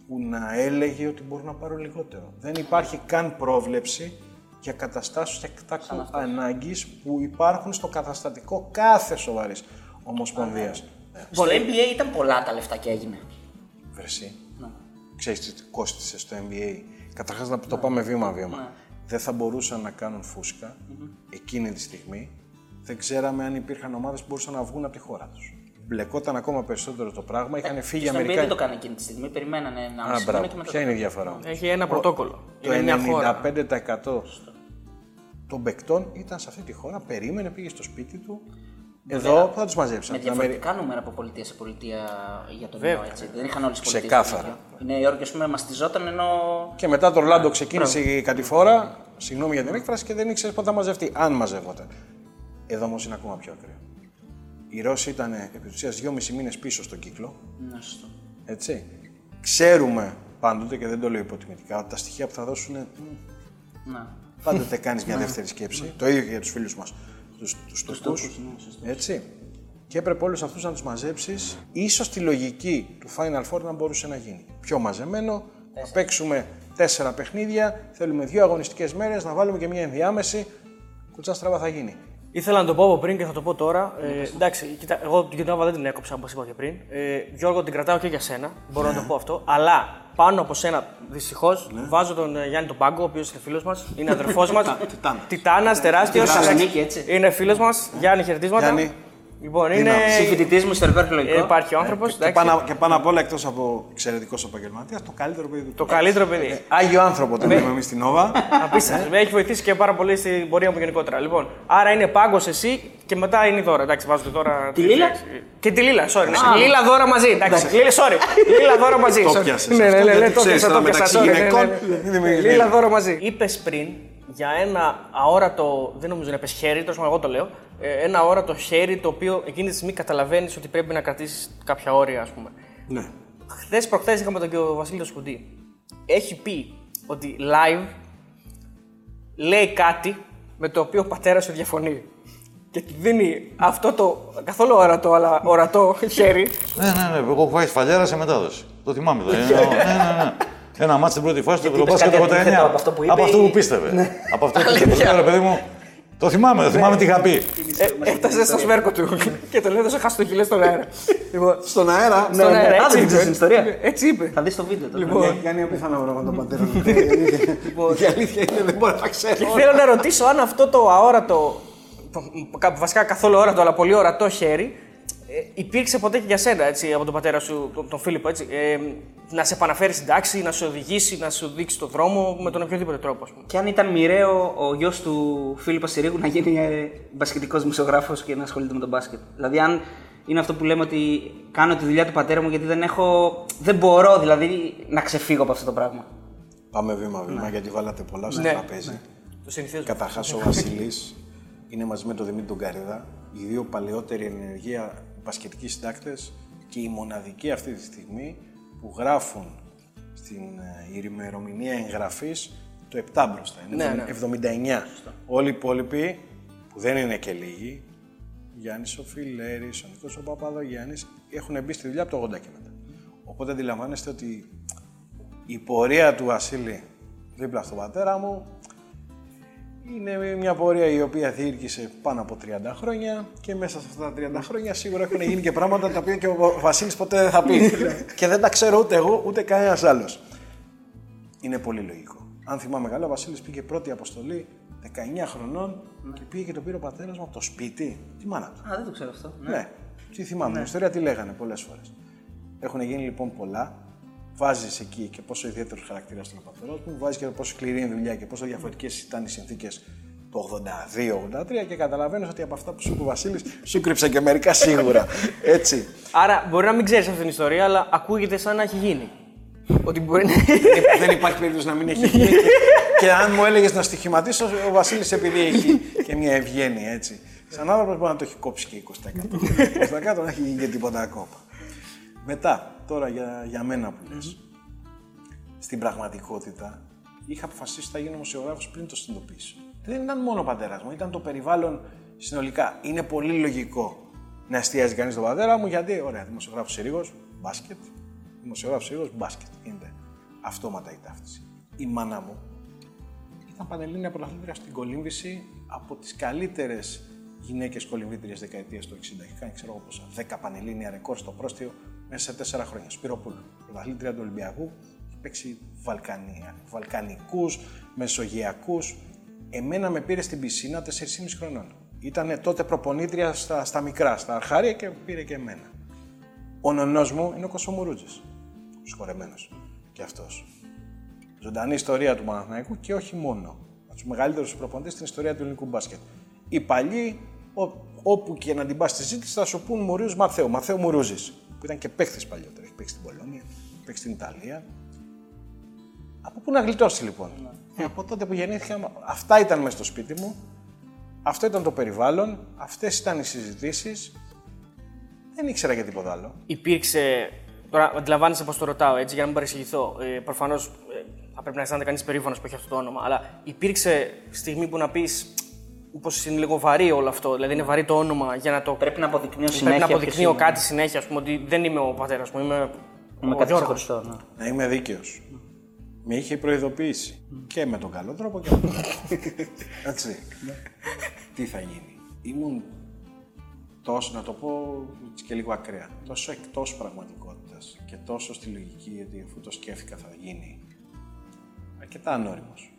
που να έλεγε ότι μπορούν να πάρουν λιγότερο. Δεν υπάρχει καν πρόβλεψη για καταστάσεις εκτάκτου ανάγκης που υπάρχουν στο καταστατικό κάθε σοβαρής ομοσπονδίας. Στο N B A ήταν πολλά τα λεφτά και έγινε. Βρεσί. Ναι. Ξέρεις τι κόστισε στο N B A? Καταρχάς να το ναι. πάμε βήμα-βήμα. Ναι. Δεν θα μπορούσαν να κάνουν φούσκα mm-hmm. εκείνη τη στιγμή. Δεν ξέραμε αν υπήρχαν ομάδες που μπορούσαν να βγουν από τη χώρα τους. Μπλεκόταν ακόμα περισσότερο το πράγμα. Είχαν φύγει Αμερικανοί. Δεν το έκανε εκείνη τη στιγμή, περιμένανε να μάθουν. Ποια είναι η διαφορά? Έχει ένα πρωτόκολλο. Το ενενήντα πέντε τοις εκατό των παικτών ήταν σε αυτή τη χώρα, περίμενε, πήγε στο σπίτι του. Εδώ θα τους μαζέψαν. Με διαφορετικά νούμερα από πολιτεία σε πολιτεία για τον ΝΟΑ. Δεν είχαν όλες τις πολιτείες. Ξεκάθαρα. Η Νέα Υόρκη, ας πούμε, μαστιζόταν ενώ. Και μετά το Ορλάντο ξεκίνησε η κατηφόρα, συγγνώμη για την έκφραση, και δεν ήξερε πότε θα μαζευτεί. Αν μαζεύονταν. Εδώ όμως είναι ακόμα πιο ακραίο. Οι Ρώσοι ήταν επί της ουσίας δυόμισι μήνες πίσω στον κύκλο. Να στο. Έτσι. Ξέρουμε πάντοτε, και δεν το λέω υποτιμητικά, ότι τα στοιχεία που θα δώσουν. Να. Πάντοτε κάνεις μια δεύτερη σκέψη. Να. Το ίδιο και για τους φίλους μας, τους Τούρκους. Ναι, έτσι. και έπρεπε όλους αυτούς να τους μαζέψεις. Ίσως τη λογική του Final Four να μπορούσε να γίνει πιο μαζεμένο. Να παίξουμε τέσσερα παιχνίδια, θέλουμε δύο αγωνιστικές μέρες, να βάλουμε και μια ενδιάμεση. Κουτσά στραβά θα γίνει. Ήθελα να το πω από πριν και θα το πω τώρα. Ε, εντάξει, κοίτα, εγώ την Νόβα δεν την έκοψα όπως είπα και πριν. Ε, Γιώργο, την κρατάω και για σένα. Μπορώ να το πω αυτό. Αλλά πάνω από σένα, δυστυχώς, βάζω τον Γιάννη τον Πάγκο, ο οποίος είναι φίλος μας, είναι αδερφός μας. Τιτάνας, τεράστιος. Είναι φίλος μας. Γιάννη, χαιρετίσματα. Λοιπόν, είναι συμφοιτητής μου στο Ευρωλίγκα. Υπάρχει ο άνθρωπος. Ε, και πάνω απ' όλα, εκτός από εξαιρετικός επαγγελματίας, το καλύτερο παιδί. Το καλύτερο παιδί. Ε, Άγιο άνθρωπο το λέμε εμείς στην Νόβα. Απίστευτο. Με έχει βοηθήσει και πάρα πολύ στην πορεία μου γενικότερα. Λοιπόν, άρα είναι Πάγκος εσύ και μετά είναι η Δώρα. Εντάξει, βάζω τη Δώρα. Τη Λίλα. Και τη Λίλα, sorry. Ναι. Λίλα Δώρα μαζί. Εντάξει, sorry. Λίλα Δώρα μαζί. Το πιάσε. Λίλα Δώρα μαζί. Είπε πριν για ένα αόρατο. Δεν νομίζω να πες χέρι, τόσο εγώ το λέω. Ένα αόρατο χέρι το οποίο εκείνη τη στιγμή καταλαβαίνεις ότι πρέπει να κρατήσεις κάποια όρια, ας πούμε. Ναι. Χθες προχθές είχαμε τον κύριο Βασίλη Σκουντή. Έχει πει ότι live λέει κάτι με το οποίο ο πατέρας του διαφωνεί. Και του δίνει αυτό το καθόλου ορατό, αλλά ορατό χέρι. Ναι, ναι, ναι. Εγώ έχω φάει σφαλιάρα σε μετάδοση. Το θυμάμαι εδώ. Ναι, ναι, ναι. Ένα μάτι στην πρώτη φάση του Ευρωλίγκα το χίλια εννιακόσια ογδόντα εννέα. Από αυτό που, είπε, από αυτό που πίστευε. Ναι. Από αυτό που πίστευε, παιδί μου. Το θυμάμαι, το θυμάμαι τι είχα πει. Έφτασε στο σβέρκο του και τον έδωσε χάσει το χιλέ στον αέρα. Στον αέρα, στον αέρα. Έτσι είπε. Θα δεις το βίντεο τώρα. Κάνει απίθανα βράδυ τον πατέρα μου. Η αλήθεια είναι δεν μπορεί να ξέρει. Και θέλω να ρωτήσω αν αυτό το αόρατο, βασικά καθόλου αόρατο, αλλά πολύ ορατό χέρι, υπήρξε ποτέ και για σένα από τον πατέρα σου, τον Φίλιππο, έτσι. Να σε επαναφέρει στην τάξη, να σε οδηγήσει, να σου δείξει τον δρόμο με τον οποιοδήποτε τρόπο, ας πούμε. Και αν ήταν μοιραίο ο γιος του Φίλιππα Συρίγου να γίνει μπασκετικός δημοσιογράφος και να ασχολείται με τον μπάσκετ. Δηλαδή, αν είναι αυτό που λέμε ότι κάνω τη δουλειά του πατέρα μου, γιατί δεν έχω. Δεν μπορώ δηλαδή να ξεφύγω από αυτό το πράγμα. Πάμε βήμα-βήμα, ναι. Γιατί βάλατε πολλά στο ναι. τραπέζι. Ναι. Το συνηθίζουμε. Καταρχάς, ο Βασιλής είναι μαζί με τον Δημήτρη τον Καρίδα, οι δύο παλαιότεροι ενεργεία μπασκετικοί συντάκτες και οι μοναδικοί αυτή τη στιγμή που γράφουν στην ημερομηνία εγγραφής το επτά μπροστά, είναι ναι, ναι. εβδομήντα εννέα. Όλοι οι υπόλοιποι, που δεν είναι και λίγοι, ο Γιάννης ο Φιλέρης, ο Νίκος ο Παπαδογιάννης, έχουν μπει στη δουλειά από το ογδόντα και μετά. Οπότε αντιλαμβάνεστε ότι η πορεία του Βασίλη δίπλα στον πατέρα μου είναι μια πορεία η οποία διήρκησε πάνω από τριάντα χρόνια και μέσα σε αυτά τα τριάντα χρόνια σίγουρα έχουν γίνει και πράγματα τα οποία και ο Βασίλης ποτέ δεν θα πει. Και δεν τα ξέρω ούτε εγώ ούτε κανένας άλλος. Είναι πολύ λογικό. Αν θυμάμαι καλά, ο Βασίλης πήγε πρώτη αποστολή δεκαεννέα χρονών και πήγε και το πήρε ο πατέρας μου από το σπίτι. Τη μάνα του. Α, δεν το ξέρω αυτό. Ναι, ναι. Τι θυμάμαι. Την ναι. ιστορία τη λέγανε πολλές φορές. Έχουν γίνει λοιπόν πολλά. Βάζεις εκεί και πόσο ιδιαίτερο χαρακτήρα ήταν ο πατέρας μου, βάζεις και πόσο σκληρή είναι η δουλειά και πόσο διαφορετικές ήταν οι συνθήκες το ογδόντα δύο ογδόντα τρία και καταλαβαίνεις ότι από αυτά που σου είπε ο Βασίλης σου κρύψα και μερικά σίγουρα. Έτσι. Άρα μπορεί να μην ξέρεις αυτή την ιστορία, αλλά ακούγεται σαν να έχει γίνει. Ότι μπορεί να. Δεν υπάρχει περίπτωση να μην έχει γίνει. Και, και αν μου έλεγες να στοιχηματίσω, ο Βασίλης επειδή έχει και μια ευγένεια έτσι. Σαν άνθρωπος μπορεί να το έχει κόψει και είκοσι τοις εκατό. Προς κάτω να έχει γίνει και τίποτα ακόμα. Μετά. Τώρα για, για μένα που λες. Mm-hmm. Στην πραγματικότητα είχα αποφασίσει ότι θα γίνω δημοσιογράφος πριν το συνειδητοποιήσω. Δεν ήταν μόνο ο πατέρας μου, ήταν το περιβάλλον συνολικά. Είναι πολύ λογικό να εστιάζει κανείς τον πατέρα μου γιατί, ωραία, δημοσιογράφος Συρίγος, μπάσκετ. Δημοσιογράφος Συρίγος, μπάσκετ. Είναι αυτόματα η ταύτιση. Η μάνα μου ήταν πανελλήνια πρωταθλήτρια στην κολύμβηση από τις καλύτερες γυναίκες κολυμβήτριες δεκαετίας του εξήντα. Είχε κάνει, ξέρω εγώ πόσα, δέκα πανελλήνια ρεκόρ στο πρόστιο. Μέσα σε τέσσερα χρόνια. Σπυροπούλου, πρωταθλήτρια του Ολυμπιακού, έχει παίξει Βαλκανία, Βαλκανικούς, Μεσογειακούς. Εμένα με πήρε στην πισίνα τεσσεράμισι χρονών. Ήταν τότε προπονήτρια στα, στα μικρά, στα αρχάρια και πήρε και εμένα. Ο νονός μου είναι ο Κώστας Μουρούζης. Συγχωρεμένος κι αυτός. Ζωντανή ιστορία του Παναθηναϊκού και όχι μόνο. Από τους μεγαλύτερους προπονητές στην ιστορία του ελληνικού μπάσκετ. Οι παλιοί, ό, όπου και να την πας στη συζήτηση, θα σου πούν Μουρούζης Μαθαίου, Μαθαίου Μουρούζης. Που ήταν και παίχτης παλιότερα. Έχει παίξει στην Πολώνια, παίξει στην Ιταλία. Από πού να γλιτώσει λοιπόν. Yeah. Από τότε που γεννήθηκα, αυτά ήταν μέσα στο σπίτι μου, αυτό ήταν το περιβάλλον, αυτές ήταν οι συζητήσεις. Δεν ήξερα για τίποτα άλλο. Υπήρξε. Τώρα αντιλαμβάνεσαι πως το ρωτάω έτσι, για να μην παρεξηγηθώ. Ε, προφανώς ε, θα πρέπει να αισθάνεται κανείς περήφανος που έχει αυτό το όνομα, αλλά υπήρξε στιγμή που να πεις Όπως είναι λίγο βαρύ όλο αυτό, δηλαδή είναι βαρύ το όνομα για να το. Πρέπει να αποδεικνύω, συνέχεια πρέπει να αποδεικνύω κάτι συνέχεια, ας πούμε, ότι δεν είμαι ο πατέρας μου, είμαι, είμαι ο Γιώργος. Ναι. Να είμαι δίκαιος. Mm. Με είχε προειδοποιήσει mm. και με τον καλό τρόπο και με τον καλό. Έτσι. Τι θα γίνει. Ήμουν τόσο, να το πω και λίγο ακραία, τόσο εκτός πραγματικότητας και τόσο στη λογική, γιατί αφού το σκέφτηκα θα γίνει, αρκετά ανώριμος.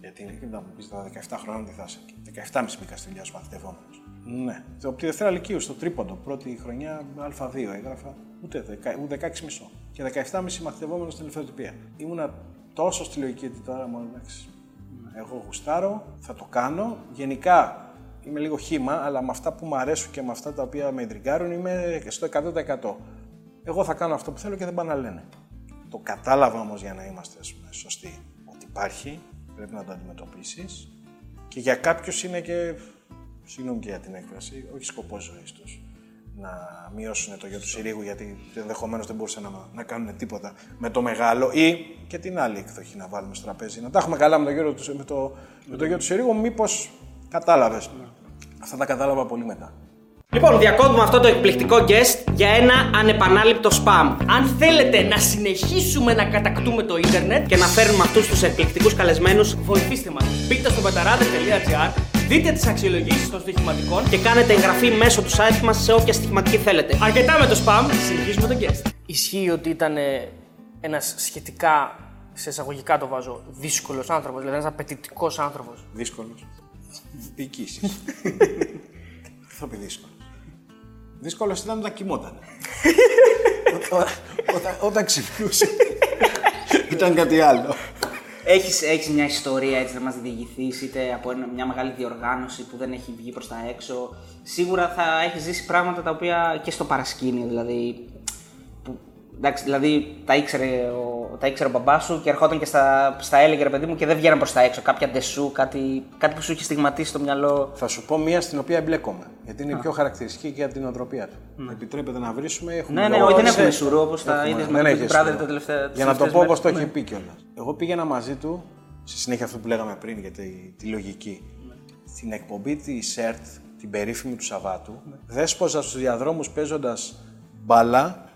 Γιατί είναι και να μου πεις τα δεκαεπτά χρόνια τι θα είσαι. δεκαεπτά και μισό μπήκα στη δουλειά σου μαθητευόμενος. Ναι. Από τη Δευτέρα Λυκείου στο Τρίποντο, πρώτη χρονιά Α2 έγραφα, ούτε δεκαέξι και μισό. Και δεκαεπτά και μισό μαθητευόμενος στην ελευθεροτυπία. Ήμουνα τόσο στη λογική ότι τώρα μόνο εντάξει. Εγώ γουστάρω, θα το κάνω. Γενικά είμαι λίγο χύμα, αλλά με αυτά που μου αρέσουν και με αυτά τα οποία με εντριγκάρουν είμαι στο εκατό τοις εκατό. Εγώ θα κάνω αυτό που θέλω και δεν πάνε να λένε. Το κατάλαβα όμως για να είμαστε σωστοί ότι υπάρχει. Πρέπει να το αντιμετωπίσεις και για κάποιους είναι και, συγγνώμη και για την έκφραση, όχι σκοπός ζωής τους να μειώσουν το γιο του Συρίγου γιατί ενδεχομένως δεν μπορούσαν να, να κάνουν τίποτα με το μεγάλο ή και την άλλη εκδοχή να βάλουμε στο τραπέζι. Να τα έχουμε καλά με το γιο του, με το, με το γιο του Συρίγου, μήπως κατάλαβες. Αυτά τα κατάλαβα πολύ μετά. Λοιπόν, διακόπτουμε αυτό το εκπληκτικό guest για ένα ανεπανάληπτο spam. Αν θέλετε να συνεχίσουμε να κατακτούμε το ίντερνετ και να φέρνουμε αυτούς τους εκπληκτικούς καλεσμένους, βοηθήστε μας. Μπείτε στο πεταράδες τελεία τζι άρ, δείτε τις αξιολογήσεις των στοιχηματικών και κάνετε εγγραφή μέσω του site μας σε όποια στοιχηματική θέλετε. Αρκετά με το spam, συνεχίζουμε το guest. Ισχύει ότι ήταν ένας σχετικά, σε εισαγωγικά το βάζω, δύσκολος άνθρωπος, δηλαδή ένας απαιτητικός άνθρωπος. Δύσκολος. Διοικήσεις. Θα πει δύσκολο. Δύσκολο ήταν όταν κοιμότανε. Όταν ξυπνούσε. Ήταν κάτι άλλο. Έχεις, έχεις μια ιστορία έτσι να μας διηγηθείς, είτε από μια μεγάλη διοργάνωση που δεν έχει βγει προς τα έξω. Σίγουρα θα έχεις ζήσει πράγματα τα οποία και στο παρασκήνιο δηλαδή. Που, εντάξει, δηλαδή τα ήξερε ο, τα ήξερε ο μπαμπάς σου και ερχόταν και στα, στα έλεγε ρε παιδί μου και δεν βγαίναν προς τα έξω. Κάποια ντεσού, κάτι, κάτι που σου είχε στιγματίσει στο μυαλό. Θα σου πω μία στην οποία εμπλέκομαι. Γιατί είναι η πιο χαρακτηριστική και από την οτροπία του. Mm. Επιτρέπεται να βρίσουμε, έχουμε. Ναι, ναι, όχι, δεν έχουμε σουρού όπως τα είδες με την Πράδερ τα τελευταία. Για να το πω όπως το έχει πει κιόλας. Εγώ πήγαινα μαζί του, στη συνέχεια αυτό που λέγαμε πριν για τη, τη λογική, mm. στην εκπομπή της ΕΡΤ, την περίφημη του Σαββάτου, mm. δέσποζα στους διαδρόμους παίζοντας μπάλα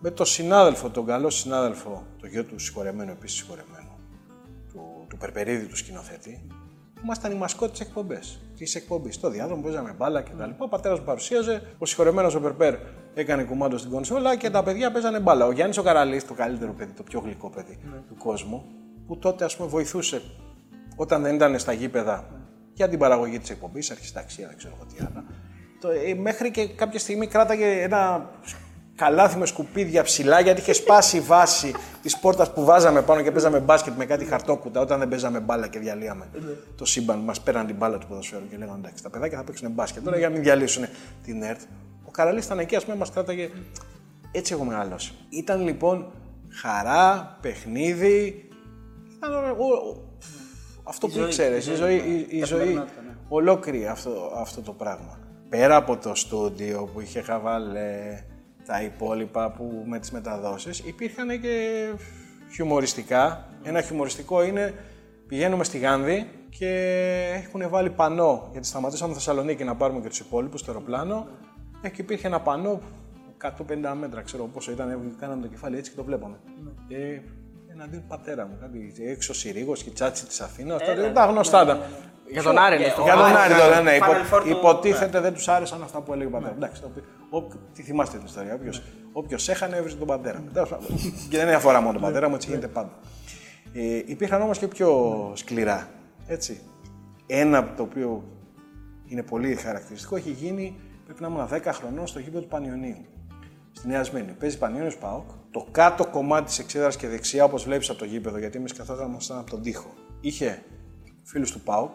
με τον συνάδελφο, τον καλό συνάδελφο, τον γιο του συγχωρεμένου, επίσης συγχωρεμένου, του, του Περπερίδη, του σκηνοθέτη. Ήμασταν οι μασκότ της εκπομπές. Της εκπομπής. Στο διάδρομο παίζαμε μπάλα κτλ. Ο πατέρας μου παρουσίαζε, ο συγχωρεμένος ο Περπέρ έκανε κουμάντο στην κονσόλα και τα παιδιά παίζανε μπάλα. Ο Γιάννης ο Καραλής, το καλύτερο παιδί, το πιο γλυκό παιδί mm. του κόσμου, που τότε ας πούμε βοηθούσε όταν δεν ήταν στα γήπεδα για την παραγωγή της εκπομπής, αρχισταξία, δεν ξέρω τι άλλο. Μέχρι και κάποια στιγμή κράταγε ένα καλάθι με σκουπίδια ψηλά, γιατί είχε σπάσει η βάση της πόρτας που βάζαμε πάνω και παίζαμε μπάσκετ με κάτι χαρτόκουτα όταν δεν παίζαμε μπάλα και διαλύαμε το σύμπαν. Μας πέραν την μπάλα του ποδοσφαίρου και λέγανε εντάξει, τα παιδάκια θα παίξουν μπάσκετ. Τώρα για να μην διαλύσουν την ΕΡΤ. Ο Καραλής ήταν εκεί, ας πούμε, μας κράταγε. Έτσι έχω μεγαλώσει. Ήταν λοιπόν χαρά, παιχνίδι. Ήταν ο, ο, ο, αυτό η που ήξερε, η ζωή, η, η ζωή ολόκληρη αυτό, αυτό το πράγμα. Πέρα από το στούντιο που είχε χαβαλέ. Τα υπόλοιπα που με τις μεταδόσεις υπήρχαν και χιουμοριστικά. Ένα χιουμοριστικό είναι πηγαίνουμε στη Γάνδη και έχουν βάλει πανό, γιατί σταματήσαμε στη Θεσσαλονίκη να πάρουμε και τους υπόλοιπους στο αεροπλάνο και υπήρχε ένα πανό εκατόν πενήντα μέτρα, ξέρω πόσο ήταν, κάναμε το κεφάλι έτσι και το βλέπαμε. Και εναντίον πατέρα μου, κάτι έξω Συρίγος και τσάτσι της Αθήνας, τα γνωστά. Για τον Άρη, για τον Άρη το λένε. Υποτίθεται δεν τους άρεσαν αυτά που έλεγε ο πατέρα. Εντάξει, τι θυμάστε την ιστορία. Όποιος έχανε έβριζε τον πατέρα μου. Και δεν αφορά μόνο τον πατέρα μου, έτσι γίνεται πάντα. Υπήρχαν όμως και πιο σκληρά. Ένα το οποίο είναι πολύ χαρακτηριστικό έχει γίνει, πρέπει να ήμουν δέκα χρονών στο γήπεδο του Πανιωνίου. Στη Νέα Σμύρνη. Παίζει Πανιώνιος ΠΑΟΚ. Το κάτω κομμάτι της εξέδρας και δεξιά, όπως βλέπεις από το γήπεδο, γιατί εμείς καθόμασταν σαν από τον τοίχο. Είχε φίλους του ΠΑΟΚ,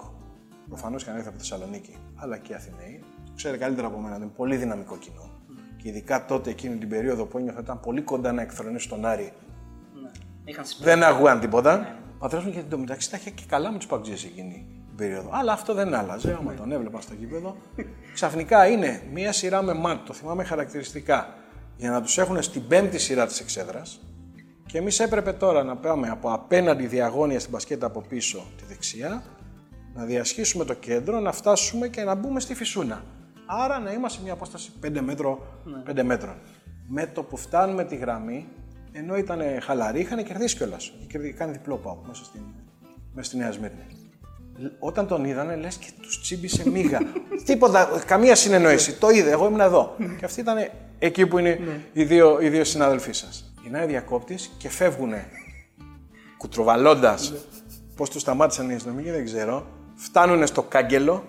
προφανώς και αν ήρθε από Θεσσαλονίκη, αλλά και Αθηναίοι. Το ξέρει καλύτερα από μένα, ήταν πολύ δυναμικό κοινό. Mm. Και ειδικά τότε, εκείνη την περίοδο που ένιωθα, ήταν πολύ κοντά να εκθρονήσει τον Άρη. Mm. Δεν αγούαν τίποτα. Mm. Ο πατέρας μου, γιατί το μεταξύ τα είχε και καλά με τους παγκοτζές εκείνη την περίοδο. Αλλά αυτό δεν άλλαζε. Άμα mm. τον έβλεπα στο γήπεδο, ξαφνικά είναι μία σειρά με ΜΑΤ, το θυμάμαι χαρακτηριστικά, για να τους έχουν στην πέμπτη σειρά της εξέδρας. Και εμείς έπρεπε τώρα να πάμε από απέναντι διαγώνια στην μπασκέτα από πίσω τη δεξιά να διασχίσουμε το κέντρο, να φτάσουμε και να μπούμε στη φυσούνα. Άρα να είμαστε σε μια απόσταση πέντε μέτρων. Με το που φτάνουμε τη γραμμή, ενώ ήταν χαλαρή, είχαν κερδίσει κιόλας. Είχε κάνει διπλό πάω μέσα στη, μέσα στη Νέα Σμύρνη. Όταν τον είδανε, λες και τους τσίμπησε μίγα. Τίποτα, καμία συνεννόηση. Το είδε, εγώ ήμουν εδώ. Και αυτοί ήταν εκεί που είναι οι δύο, οι δύο συνάδελφοί σας. Γυρνάει ο διακόπτης και φεύγουνε. Κουτροβαλώντας. Πώς τους σταμάτησαν οι αστυνομικοί, δεν ξέρω. Φτάνουνε στο κάγκελο.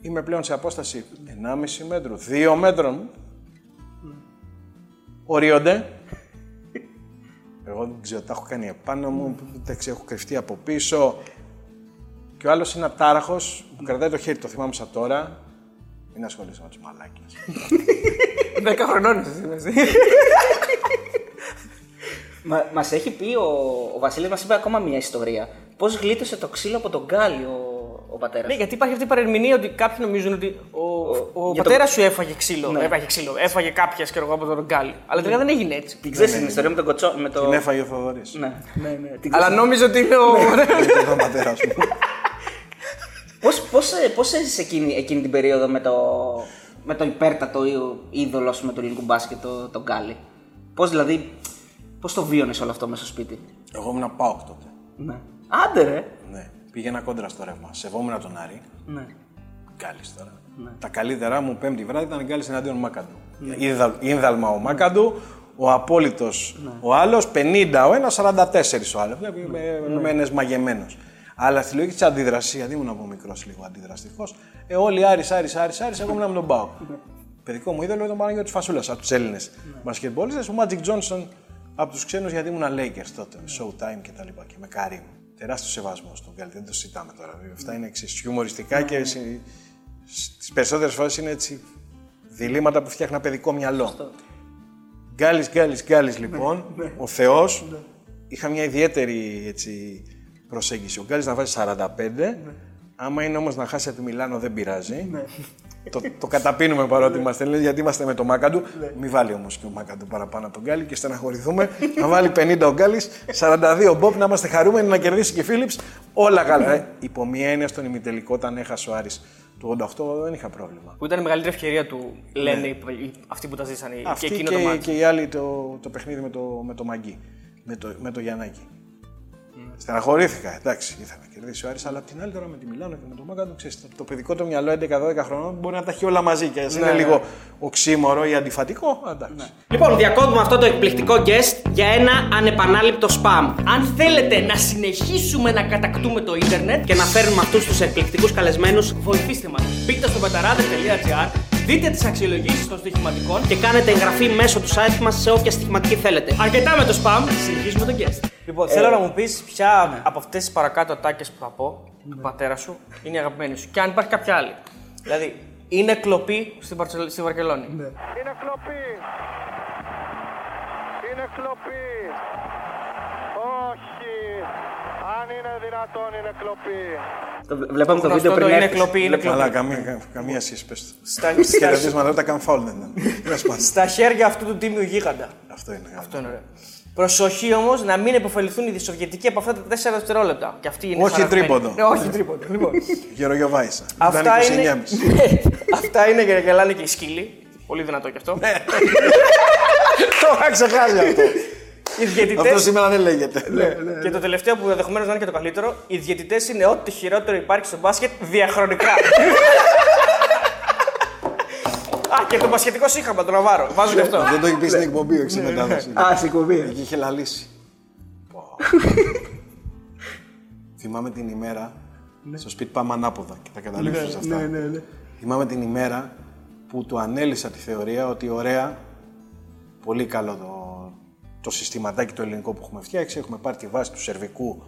Είμαι πλέον σε απόσταση ενάμιση μέτρου, δύο μέτρων. Οριόνται. Εγώ δεν ξέρω, τα έχω κάνει επάνω μου, έχω κρυφτεί από πίσω. Και ο άλλος είναι ατάραχος που κρατάει το χέρι, το θυμάμαι σαν τώρα. Μην ασχολείσαι με τους μαλάκες. Δέκα χρονών είσαι. Μα, μας έχει πει, ο, ο Βασίλης μας είπε ακόμα μια ιστορία. Πώς γλίτωσε το ξύλο από τον Γκάλη ο, ο πατέρας. Ναι, γιατί υπάρχει αυτή η παρερμηνία ότι κάποιοι νομίζουν ότι ο, ο, ο πατέρας το... σου έφαγε ξύλο. Ναι. Έφαγε ξύλο, έφαγε κάποια και εγώ από τον Γκάλη. Αλλά τελικά δεν έγινε έτσι. Την ξέρεις την ιστορία με τον Κοτσό. Με το... Την έφαγε ο Θοδωρής. Ναι, ναι, ναι, ναι. Αλλά νόμιζε ότι είναι ο πατέρας μου. Πώς έζησε εκείνη, εκείνη την περίοδο με το, με το υπέρτατο είδωλο με το ελληνικό μπάσκετ, τον Γκάλη. Πώς δηλαδή. Πώς το βίωνες όλο αυτό μέσα στο σπίτι? Εγώ ήμουν ΠΑΟΚ τότε. Ναι. Άντε ρε! Ναι. Πήγαινα κόντρα στο ρεύμα. Σεβόμουν τον Άρη. Ναι. Γκάλης τώρα. Ναι. Τα καλύτερά μου πέμπτη βράδυ ήταν Γκάλης εναντίον Μακαντού. Ναι. Ίνδαλμα ο Μακαντού, ο απόλυτος ναι. ο άλλος, πενήντα ο ένας, σαράντα τέσσερα ο άλλος. Ναι. Με, με ένας μαγεμένος. Αλλά στη λογική της αντίδρασης, γιατί ήμουν από μικρός λίγο αντιδραστικός, ε, όλοι Άρης, Άρης, Άρης, Άρης, εγώ ήμουν με τον ΠΑΟΚ. Ναι. Παιδικό μου είδωλο ήταν ο Παναγιώτης Φασούλας από τους Έλληνες μπασκετμπολίστες, ο Magic Johnson. Από τους ξένους γιατί ήμουν Lakers τότε, Showtime και τα λοιπά και με Καρίμ. Τεράστιο σεβασμό στον Γκάλη, δεν το συζητάμε τώρα. Mm. Αυτά είναι εξής χιουμοριστικά mm. και mm. στις περισσότερες φορές είναι έτσι διλήμματα που φτιάχνα παιδικό μυαλό. Mm. Γκάλης, Γκάλης, Γκάλης λοιπόν, mm. ο Θεός, mm. είχα μια ιδιαίτερη έτσι, προσέγγιση. Ο Γκάλης να βάζει σαράντα πέντε, mm. άμα είναι όμως να χάσει από τη Μιλάνο δεν πειράζει. Mm. το, το καταπίνουμε παρότι είμαστε, γιατί είμαστε με το Μάκαντου. Μην βάλει όμως και ο Μάκαντου παραπάνω από τον Γκάλη και στεναχωρηθούμε. Να βάλει πενήντα ο Γκάλης, σαράντα δύο ο Μπομπ, να είμαστε χαρούμενοι, να κερδίσει και η Φίλιπς. Όλα καλά. Υπό μία έννοια στον ημιτελικό, όταν έχασε ο Άρης του ογδόντα οκτώ, δεν είχα πρόβλημα. Που ήταν η μεγαλύτερη ευκαιρία του, λένε αυτοί που τα ζήσανε. Αυτή και, και, το και οι άλλοι το, το παιχνίδι με το, με το Μαγκί, με το, με το Γιαννάκη. Στεναχωρήθηκα, εντάξει, ήθελα να κερδίσει ο Άρης, αλλά απ' την άλλη τώρα με τη Μιλάνο και με τον Μάγκαντο, ξέρεις, το παιδικό του μυαλό έντεκα δώδεκα χρονών μπορεί να τα έχει όλα μαζί και ας είναι ναι, λίγο οξύμορο ή αντιφατικό, εντάξει. Ναι. Λοιπόν, διακόπτουμε αυτό το εκπληκτικό guest για ένα ανεπανάληπτο spam. Αν θέλετε να συνεχίσουμε να κατακτούμε το ίντερνετ και να φέρνουμε αυτούς τους εκπληκτικούς καλεσμένους, βοηθήστε μας. Μπείτε στο πεταράδες τελεία τζι άρ, δείτε τις αξιολογήσεις των στοιχηματικών και κάνετε εγγραφή μέσω του site μας σε όποια στοιχηματική θέλετε. Αρκετά με το spam, συνεχίζουμε το guest. Λοιπόν, ε, θέλω να μου πεις ποια ναι. από αυτές τις παρακάτω ατάκες που θα πω ναι. του πατέρα σου είναι η αγαπημένη σου. Και αν υπάρχει κάποια άλλη. Δηλαδή, είναι κλοπή στη, Μπαρτσελ... στη Βαρκελόνη. Ναι. Είναι κλοπή. Είναι κλοπή. Όχι. Αν είναι δυνατόν, είναι κλοπή. Το βλέπαμε το βίντεο πριν. Είναι κλοπή, είναι κλοπή. Αλλά καμία σύσπεση. Στα χέρια τα καμφόλνεν. Στα χέρια αυτού του τίμιου γίγαντα. Αυτό είναι ωραίο. Προσοχή όμως να μην επωφεληθούν οι Σοβιετικοί από αυτά τα τέσσερα δευτερόλεπτα. Και αυτή είναι όχι τρίποντο. Ναι, όχι τρίποντο. Λοιπόν. Γερογιοβάησα. Αυτά είναι. Αυτά είναι και γελάνε και οι σκύλοι. Πολύ δυνατό κι αυτό. Ναι. Τώρα ξεχάσει αυτό. Οι διαιτητές... Αυτό σήμερα δεν λέγεται. Ναι, ναι, ναι. Και το τελευταίο που ενδεχομένως να είναι και το καλύτερο, οι διαιτητές είναι ό,τι χειρότερο υπάρχει στο μπάσκετ διαχρονικά. Α, και το μπασχετικό σύγχαμα, τον Ναβάρο. Βάζουν αυτό. Δεν το έχει πει στην εκπομπή, όχι στην μετάδοση. Α, στην εκπομπή. Εκεί είχε λαλήσει. Θυμάμαι την ημέρα. Στο σπίτι πάμε ανάποδα και τα καταλήξω σε αυτά. Θυμάμαι την ημέρα που του ανέλησα τη θεωρία ότι ωραία, πολύ καλό το συστηματάκι το ελληνικό που έχουμε φτιάξει. Έχουμε πάρει τη βάση του σερβικού,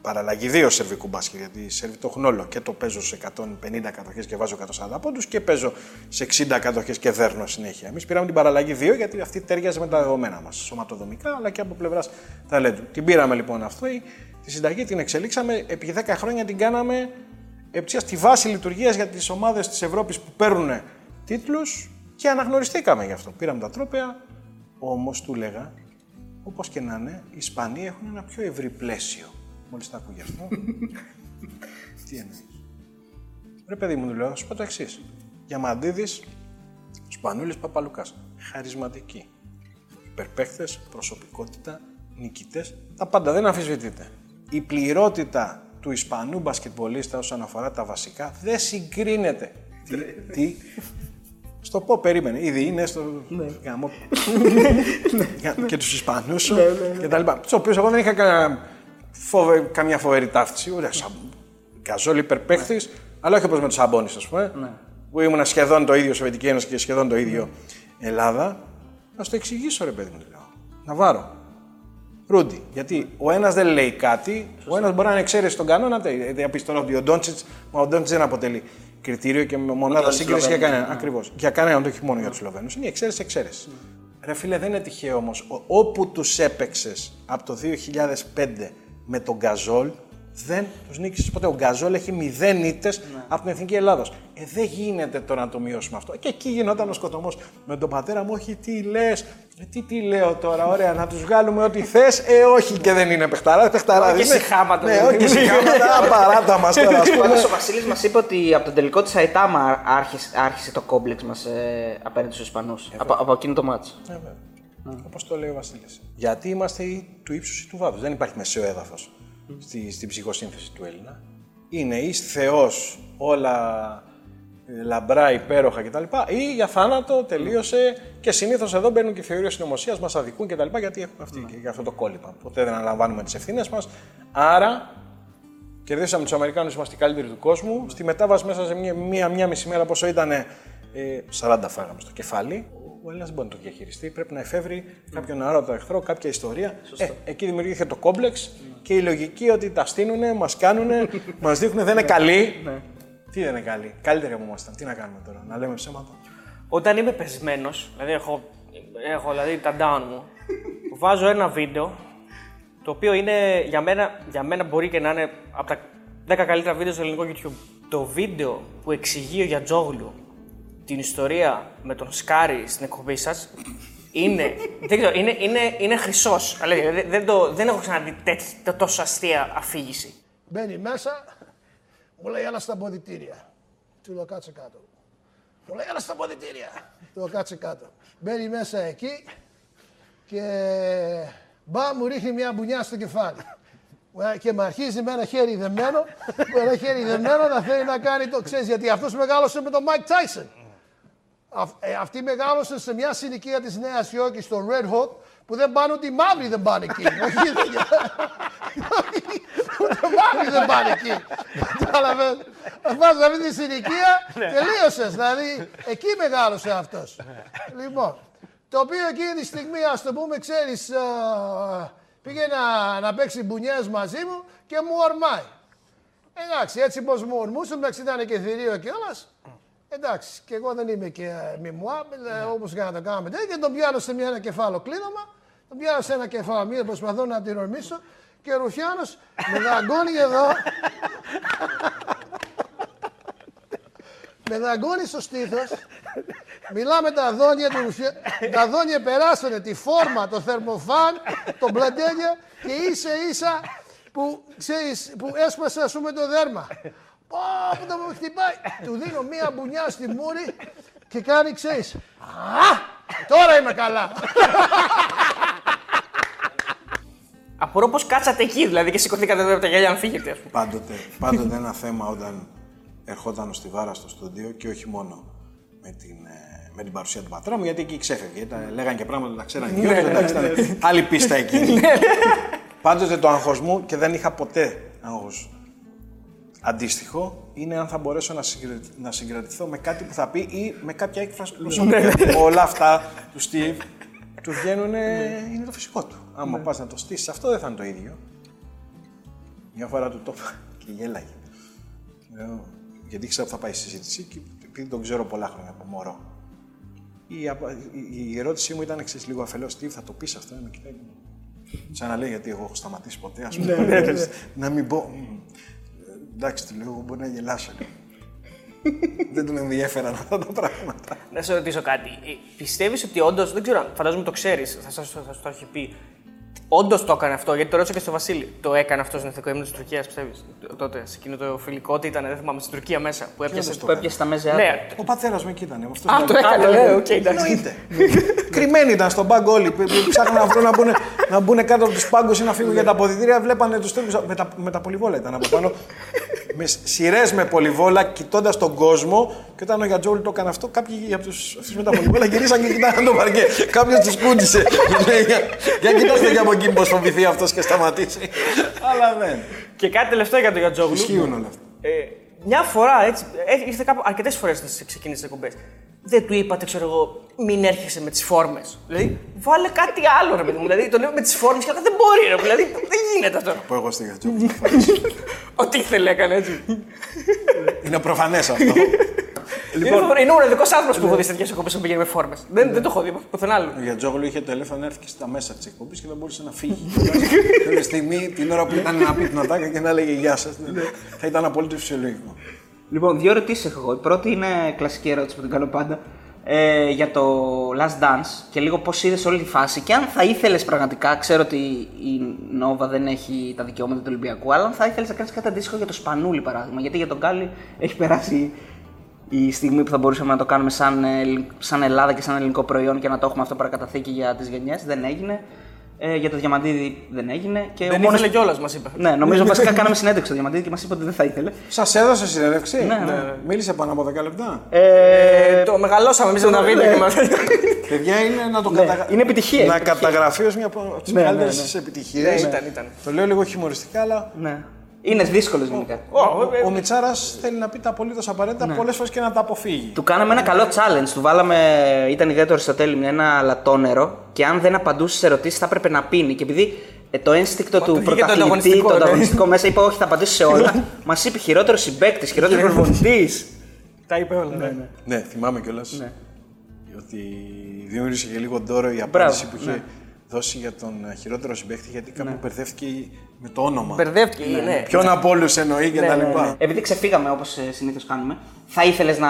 παραλλαγή δύο σερβικού μπάσκετ, γιατί οι Σέρβοι το έχουν όλο. Και το παίζω σε εκατόν πενήντα κατοχές και βάζω εκατόν σαράντα πόντους και παίζω σε εξήντα κατοχές και δέρνω συνέχεια. Εμείς πήραμε την παραλλαγή δύο γιατί αυτή τέριαζε με τα δεδομένα μας, σωματοδομικά αλλά και από πλευράς ταλέντου. Την πήραμε λοιπόν αυτή, τη συνταγή την εξελίξαμε, επί δέκα χρόνια την κάναμε εψία στη βάση λειτουργίας για τις ομάδες της Ευρώπης που παίρνουν τίτλους και αναγνωριστήκαμε γι' αυτό. Πήραμε τα τρόπαια, όμως του λέγα, όπως και να είναι, οι Ισπανοί έχουν ένα πιο ευρύ πλαίσιο. Μόλις τα ακούγε αυτό, Τι εννοεί. Ρε παιδί μου, λέω, σου πω το εξής. Διαμαντίδης, Σπανούλης, Παπαλουκάς. Χαρισματικοί. Υπερπαίχτες, προσωπικότητα, νικητές. Τα πάντα δεν αμφισβητείται. Η πληρότητα του Ισπανού μπασκετμπολίστα όσον αφορά τα βασικά δεν συγκρίνεται. Τι. τι... Στο πω, περίμενε. Ήδη είναι στο γαμό. Και τους Ισπανούς και τα λοιπά. Τους οποίους εγώ δεν είχα καμιά φοβερή ταύτιση. Γκαζόλ υπερπαίχτης, αλλά όχι όπως με τους Σαμπόνις, ας πούμε. Που ήμουν σχεδόν το ίδιο Σοβιετική Ένωση και σχεδόν το ίδιο Ελλάδα. Να σου το εξηγήσω, ρε παιδί μου, λέω. Ναβάρο. Ρούντι. Γιατί ο ένας δεν λέει κάτι, ο ένας μπορεί να είναι εξαίρεση στον κανόνα. Διαπιστώνω ότι ο Ντόντσιτς δεν αποτελεί κριτήριο και μονάδα σύγκριση για κανέναν. Ακριβώς. Για κανέναν, όχι μόνο για τους Σλοβαίνους. Είναι εξαίρεση εξαίρεση. Ρε φίλε, δεν είναι τυχαίο όμως. Όπου τους έπαιξες από το δύο χιλιάδες πέντε με τον Γκαζόλ, δεν τους νίκησες ποτέ. Ο Γκαζόλ έχει μηδέν ήττες από την Εθνική Ελλάδος. Ε, δεν γίνεται τώρα να το μειώσουμε αυτό. Και εκεί γινόταν ο σκοτωμός. Με τον πατέρα μου, όχι, τι λες. Ε, τι, τι λέω τώρα, ωραία, να τους βγάλουμε ό,τι θες. Ε, όχι και δεν είναι παιχταρά. Παιχταρά δεν είναι. Χάματα. Ναι, όχι, σε χάματα. Παράτα μας τώρα. Πάντως ο Βασίλης μας είπε ότι από τον τελικό της Αϊτάμα άρχισε, άρχισε το κόμπλεξ μας ε, απέναντι στους Ισπανούς. Ε, από, από εκείνο το μάτς. Ε, mm. Όπως το λέει ο Βασίλης. Γιατί είμαστε του ύψους ή του βάθους. Δεν υπάρχει μεσαίο έδαφος. Στη, στην ψυχοσύνθεση του Έλληνα. Είναι εις Θεός, όλα λαμπρά, υπέροχα κτλ. Ή για θάνατο, τελείωσε. Και συνήθως εδώ μπαίνουν και θεωρίες συνωμοσίας, μας αδικούν κτλ. Γιατί έχουμε αυτή, και αυτό το κόλλημα. Ποτέ δεν αναλαμβάνουμε τις ευθύνες μας. Άρα, κερδίσαμε τους Αμερικάνους, είμαστε οι καλύτεροι του κόσμου. Στη μετάβαση, μέσα σε μία, μία, μία μισή μέρα, πόσο ήταν, ε, σαράντα φάγαμε στο κεφάλι. Ο Έλληνας δεν μπορεί να το διαχειριστεί. Πρέπει να εφεύρει mm. κάποιον αόρατο εχθρό, κάποια ιστορία. Ε, εκεί δημιουργήθηκε το κόμπλεξ mm. και η λογική ότι τα στείνουνε, μας κάνουνε, μας δείχνουνε, δεν είναι καλοί. Ναι. Τι δεν είναι καλοί, καλύτεροι από εμάς ήταν. Τι να κάνουμε τώρα, να λέμε ψέματα. Όταν είμαι πεσμένος, δηλαδή έχω, έχω δηλαδή, τα down μου, βάζω ένα βίντεο το οποίο είναι για μένα, για μένα μπορεί και να είναι από τα δέκα καλύτερα βίντεο στο ελληνικό YouTube. Το βίντεο που εξηγεί ο Γιατζόγλου την ιστορία με τον Σκάρι στην εκπομπή σας είναι, δεν ξέρω, είναι, είναι, είναι χρυσός. Αλλά δεν, δεν, το, δεν έχω ξαναδεί τέτοια τόσο αστεία αφήγηση. Μπαίνει μέσα, μου λέει άλλα στα ποδητήρια. Του λέω κάτσε κάτω. Μου λέει άλλα στα ποδητήρια. Του λέω κάτσε κάτω. Μπαίνει μέσα εκεί και μπα μου ρίχνει μια μπουνιά στο κεφάλι. Και με αρχίζει με ένα χέρι δεμένο, με ένα χέρι δεμένο να θέλει να κάνει το ξέρεις, γιατί αυτός μεγάλωσε με τον Μάικ Τάισον. Α, ε, αυτή μεγάλωσε σε μια συνοικία της Νέας Υόρκης, στο Red Hot, που δεν πάνε ότι οι μαύροι δεν πάνε εκεί. Όχι, οι μαύροι δεν πάνε εκεί. Κατάλαβες. Βάζω αυτή τη συνοικία, τελείωσες. Δηλαδή, εκεί μεγάλωσε αυτός. Λοιπόν, το οποίο εκείνη τη στιγμή, ας το πούμε, ξέρεις, uh, πήγε να, να παίξει μπουνιές μαζί μου και μου ορμάει. Εντάξει, έτσι πως μου ορμούσαν, εντάξει, ήταν και θηρίο κιόλας. Εντάξει, και εγώ δεν είμαι και μιμουά, yeah. όπως και να το κάνουμε. Και τον πιάνω σε ένα κεφάλαιο κλείνωμα, τον πιάνω σε ένα κεφάλαιο μία, προσπαθώ να την ορμήσω και ο Ρουφιάνος με δαγκώνει εδώ. Με δαγκώνει στο στήθος. Μιλάμε τα δόνια του Ρουφιάνου. Τα δόνια περάσανε τη φόρμα, το θερμοφάν, το μπλαντένια και ίσα ίσα που, ξέρεις, που έσπασε ας πούμε το δέρμα. Πω, που το μου χτυπάει. Του δίνω μία μπουνιά στη μούρη και κάνει, ξέρεις, α, τώρα είμαι καλά. Απορώ πως κάτσατε εκεί, δηλαδή, και σηκωθήκατε εδώ από τα γυαλιά να φύγετε, ας πούμε. Πάντοτε, πάντοτε ένα θέμα όταν ερχόταν ο Στιβάρας στο στούντιο και όχι μόνο με την, με την παρουσία του πατρά μου, γιατί εκεί ξέφευγε. Λέγανε και πράγματα, τα ξέρανε και όχι, άλλη πίστα εκεί. Πάντοτε το άγχος μου, και δεν είχα ποτέ άγχος αντίστοιχο, είναι αν θα μπορέσω να, συγκριθ, να συγκρατηθώ με κάτι που θα πει ή με κάποια έκφραση προσωπική. Όλα αυτά του Steve του βγαίνουν, είναι το φυσικό του. Άμα πας να το στήσεις, αυτό δεν θα είναι το ίδιο. Μια φορά του το είπα και γέλαγε. Γιατί ήξερα που θα πάει η συζήτηση και επειδή τον ξέρω πολλά χρόνια από μωρό. Η, η, η ερώτησή μου ήταν εξής, λίγο αφελώς, Steve, θα το πεις αυτό, με κοιτάει. Σαν να λέει, γιατί εγώ έχω σταματήσει ποτέ, ας πούμε. Να μην πω. Εντάξει, του λέω, εγώ μπορεί να γελάσω. Δεν τον ενδιέφεραν αυτά τα πράγματα. Να σε ρωτήσω κάτι. Πιστεύεις ότι όντως, δεν ξέρω, φαντάζομαι το ξέρεις, θα σου το έχει πει, Όντως το έκανε αυτό, γιατί το ρώτησα και στο Βασίλη. Το έκανε αυτό στον εθνικό ύμνο της Τουρκίας, πιστεύεις? Τότε, σε εκείνο το φιλικό, τι ήταν, δεν θυμάμαι, στην Τουρκία μέσα. Που έπιασε, που έπιασε τα μέσα. Ναι. Ο πατέρας μου εκεί ήταν. Α, το έκανε, λέω, οκ, εντάξει. Κρυμμένοι ήταν στον πάγκο όλοι. Ψάχναν να βρουν να μπουν κάτω από τους πάγκους ή να φύγουν για τα αποδυτήρια. Βλέπανε τους Τούρκους. Με τα πολυβόλα ήταν από πάνω. Με σειρές με πολυβόλα, κοιτώντας τον κόσμο. Και όταν ο Γιατζόγλου το έκανε αυτό, κάποιοι από τους με τα πολυβόλα γυρίσαν και κοιτάνε το παρκέ. Κάποιος τους κούντισε. Για κοιτάξτε και από εκεί πώς φοβηθεί αυτός και σταματήσει. Αλλά δεν. Και κάτι τελευταίο για τον Γιατζόγλου. Ισχύουν όλα αυτά. Μια φορά έτσι, ήρθε κάπου αρκετές φορές να ξεκινήσει τις εκπομπές. Δεν του είπατε, ξέρω εγώ, μην έρχεσαι με τις φόρμες. Δηλαδή, βάλε κάτι άλλο, ρε παιδί μου. Δηλαδή, τον λέω με τις φόρμες και δεν μπορεί, ρε. Δηλαδή, δεν γίνεται αυτό. Πω εγώ στην Γιατζόγλου. Ό,τι ήθελε, έκανε έτσι. Είναι προφανές αυτό. Λοιπόν, είναι ο δικός άνθρωπος που έχω δει σε τέτοιες εκπομπές που πηγαίνει με φόρμες. Δεν το έχω δει πουθενά άλλο. Ο Γιατζόγλου είχε το ελέφανο έρθει και στα μέσα της εκπομπής και δεν μπορούσε να φύγει. Κάποια στιγμή, την ώρα που ήταν να πει την ατάκα και να έλεγε γεια σας, θα ήταν απολύτως φυσιολογικό. Λοιπόν, δύο ερωτήσεις έχω εγώ. Η πρώτη είναι κλασική ερώτηση που την κάνω πάντα. Ε, για το Last Dance και λίγο πώς είδες όλη τη φάση. Και αν θα ήθελες πραγματικά, ξέρω ότι η Νόβα δεν έχει τα δικαιώματα του Ολυμπιακού, αλλά αν θα ήθελες να κάνεις κάτι αντίστοιχο για το Σπανούλη, παράδειγμα. Γιατί για τον Γκάλη έχει περάσει η στιγμή που θα μπορούσαμε να το κάνουμε σαν, σαν Ελλάδα και σαν ελληνικό προϊόν και να το έχουμε αυτό παρακαταθήκη για τις γενιές. Δεν έγινε. Ε, για το Διαμαντίδη δεν έγινε. Και δεν μόνος... ήθελε κιόλας, μας είπε. Ναι, νομίζω βασικά κάναμε συνέντευξη στο Διαμαντίδη και μας είπε ότι δεν θα ήθελε. Σας έδωσε συνέντευξη. Ναι, ναι. Ναι. Μίλησε πάνω από δέκα λεπτά. Ε, το μεγαλώσαμε εμείς με τα βίντεο και μας. Παιδιά είναι να το ναι. καταγραφεί. Είναι επιτυχία. Να καταγραφεί ως μια από τις μεγαλύτερες επιτυχίες. Ήταν, ήταν. Το λέω λίγο χιουμοριστικά, αλλά. Ναι. Είναι δύσκολο γενικά. Ο, ο, ο Μιτσάρας θέλει να πει τα απολύτως απαραίτητα, ναι. πολλές φορές και να τα αποφύγει. Του κάναμε ένα καλό challenge. Του βάλαμε, ήταν ιδέα του Αριστοτέλη, με ένα λατόνερο και αν δεν απαντούσε σε ερωτήσεις θα έπρεπε να πίνει. Και επειδή ε, το ένστικτο του πρωταθλητή, το ανταγωνιστικό μέσα, είπε όχι, θα απαντήσω σε όλα. Μας είπε χειρότερο συμπαίκτης, χειρότερο προπονητής. Τα είπε όλα. Ναι, ναι. ναι θυμάμαι κιόλας. Ναι. Ότι δημιούργησε και λίγο ντόρο η απάντηση που είχε. Ναι. δώσει για τον χειρότερο συμπαίκτη, γιατί κάπου ναι. μπερδεύτηκε με το όνομα. Μπερδεύτηκε, ναι. ναι. Ποιον ναι. από όλους εννοεί και ναι, τα λοιπά. Ναι, ναι. Επειδή ξεφύγαμε όπως συνήθως κάνουμε, θα ήθελες να,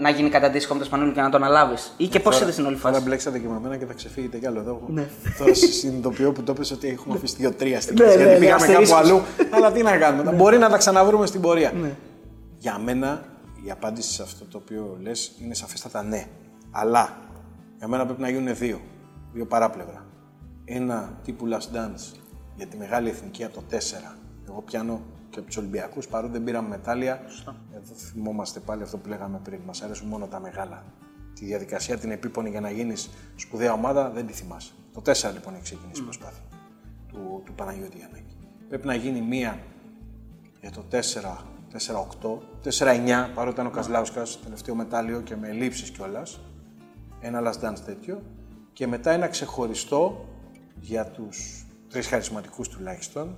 να γίνει κατά αντίστοιχο με το Σπανούλη και να το αναλάβεις? Ή και πώς είδες την όλη φάση? Τώρα μπλέξατε και με εμένα και θα ξεφύγετε κι άλλο εδώ. Ναι. Τώρα συνειδητοποιώ που το είπες ότι έχουμε αφήσει δύο-τρία στιγμές, ναι, γιατί ναι, πήγαμε ναι, κάπου αλλού. Αλλά τι να κάνουμε, ναι. μπορεί να τα ξαναβρούμε στην πορεία. Ναι. Για μένα η απάντηση σε αυτό το οποίο λες είναι σαφέστατα ναι. Αλλά για μένα πρέπει να γίνουν δύο. Δύο παράπλευρα. Ένα τύπου Last Dance για τη μεγάλη εθνική από το τέσσερα. Εγώ πιάνω και από τους Ολυμπιακούς, παρότι δεν πήραμε μετάλλια. Εδώ θυμόμαστε πάλι αυτό που λέγαμε πριν. Μας αρέσουν μόνο τα μεγάλα. Τη διαδικασία την επίπονη για να γίνεις σπουδαία ομάδα δεν τη θυμάσαι. Το τέσσερα λοιπόν έχει ξεκινήσει η mm. προσπάθεια του, του Παναγιώτη Γιαννάκη. Πρέπει να γίνει μία για το τέσσερα οκτώ, τέσσερα εννιά, παρότι ήταν ο Κασλάουσκας, τελευταίο μετάλλιο και με ελλείψεις κιόλας. Ένα Last Dance τέτοιο. Και μετά ένα ξεχωριστό. Για τους τρεις χαρισματικούς τουλάχιστον,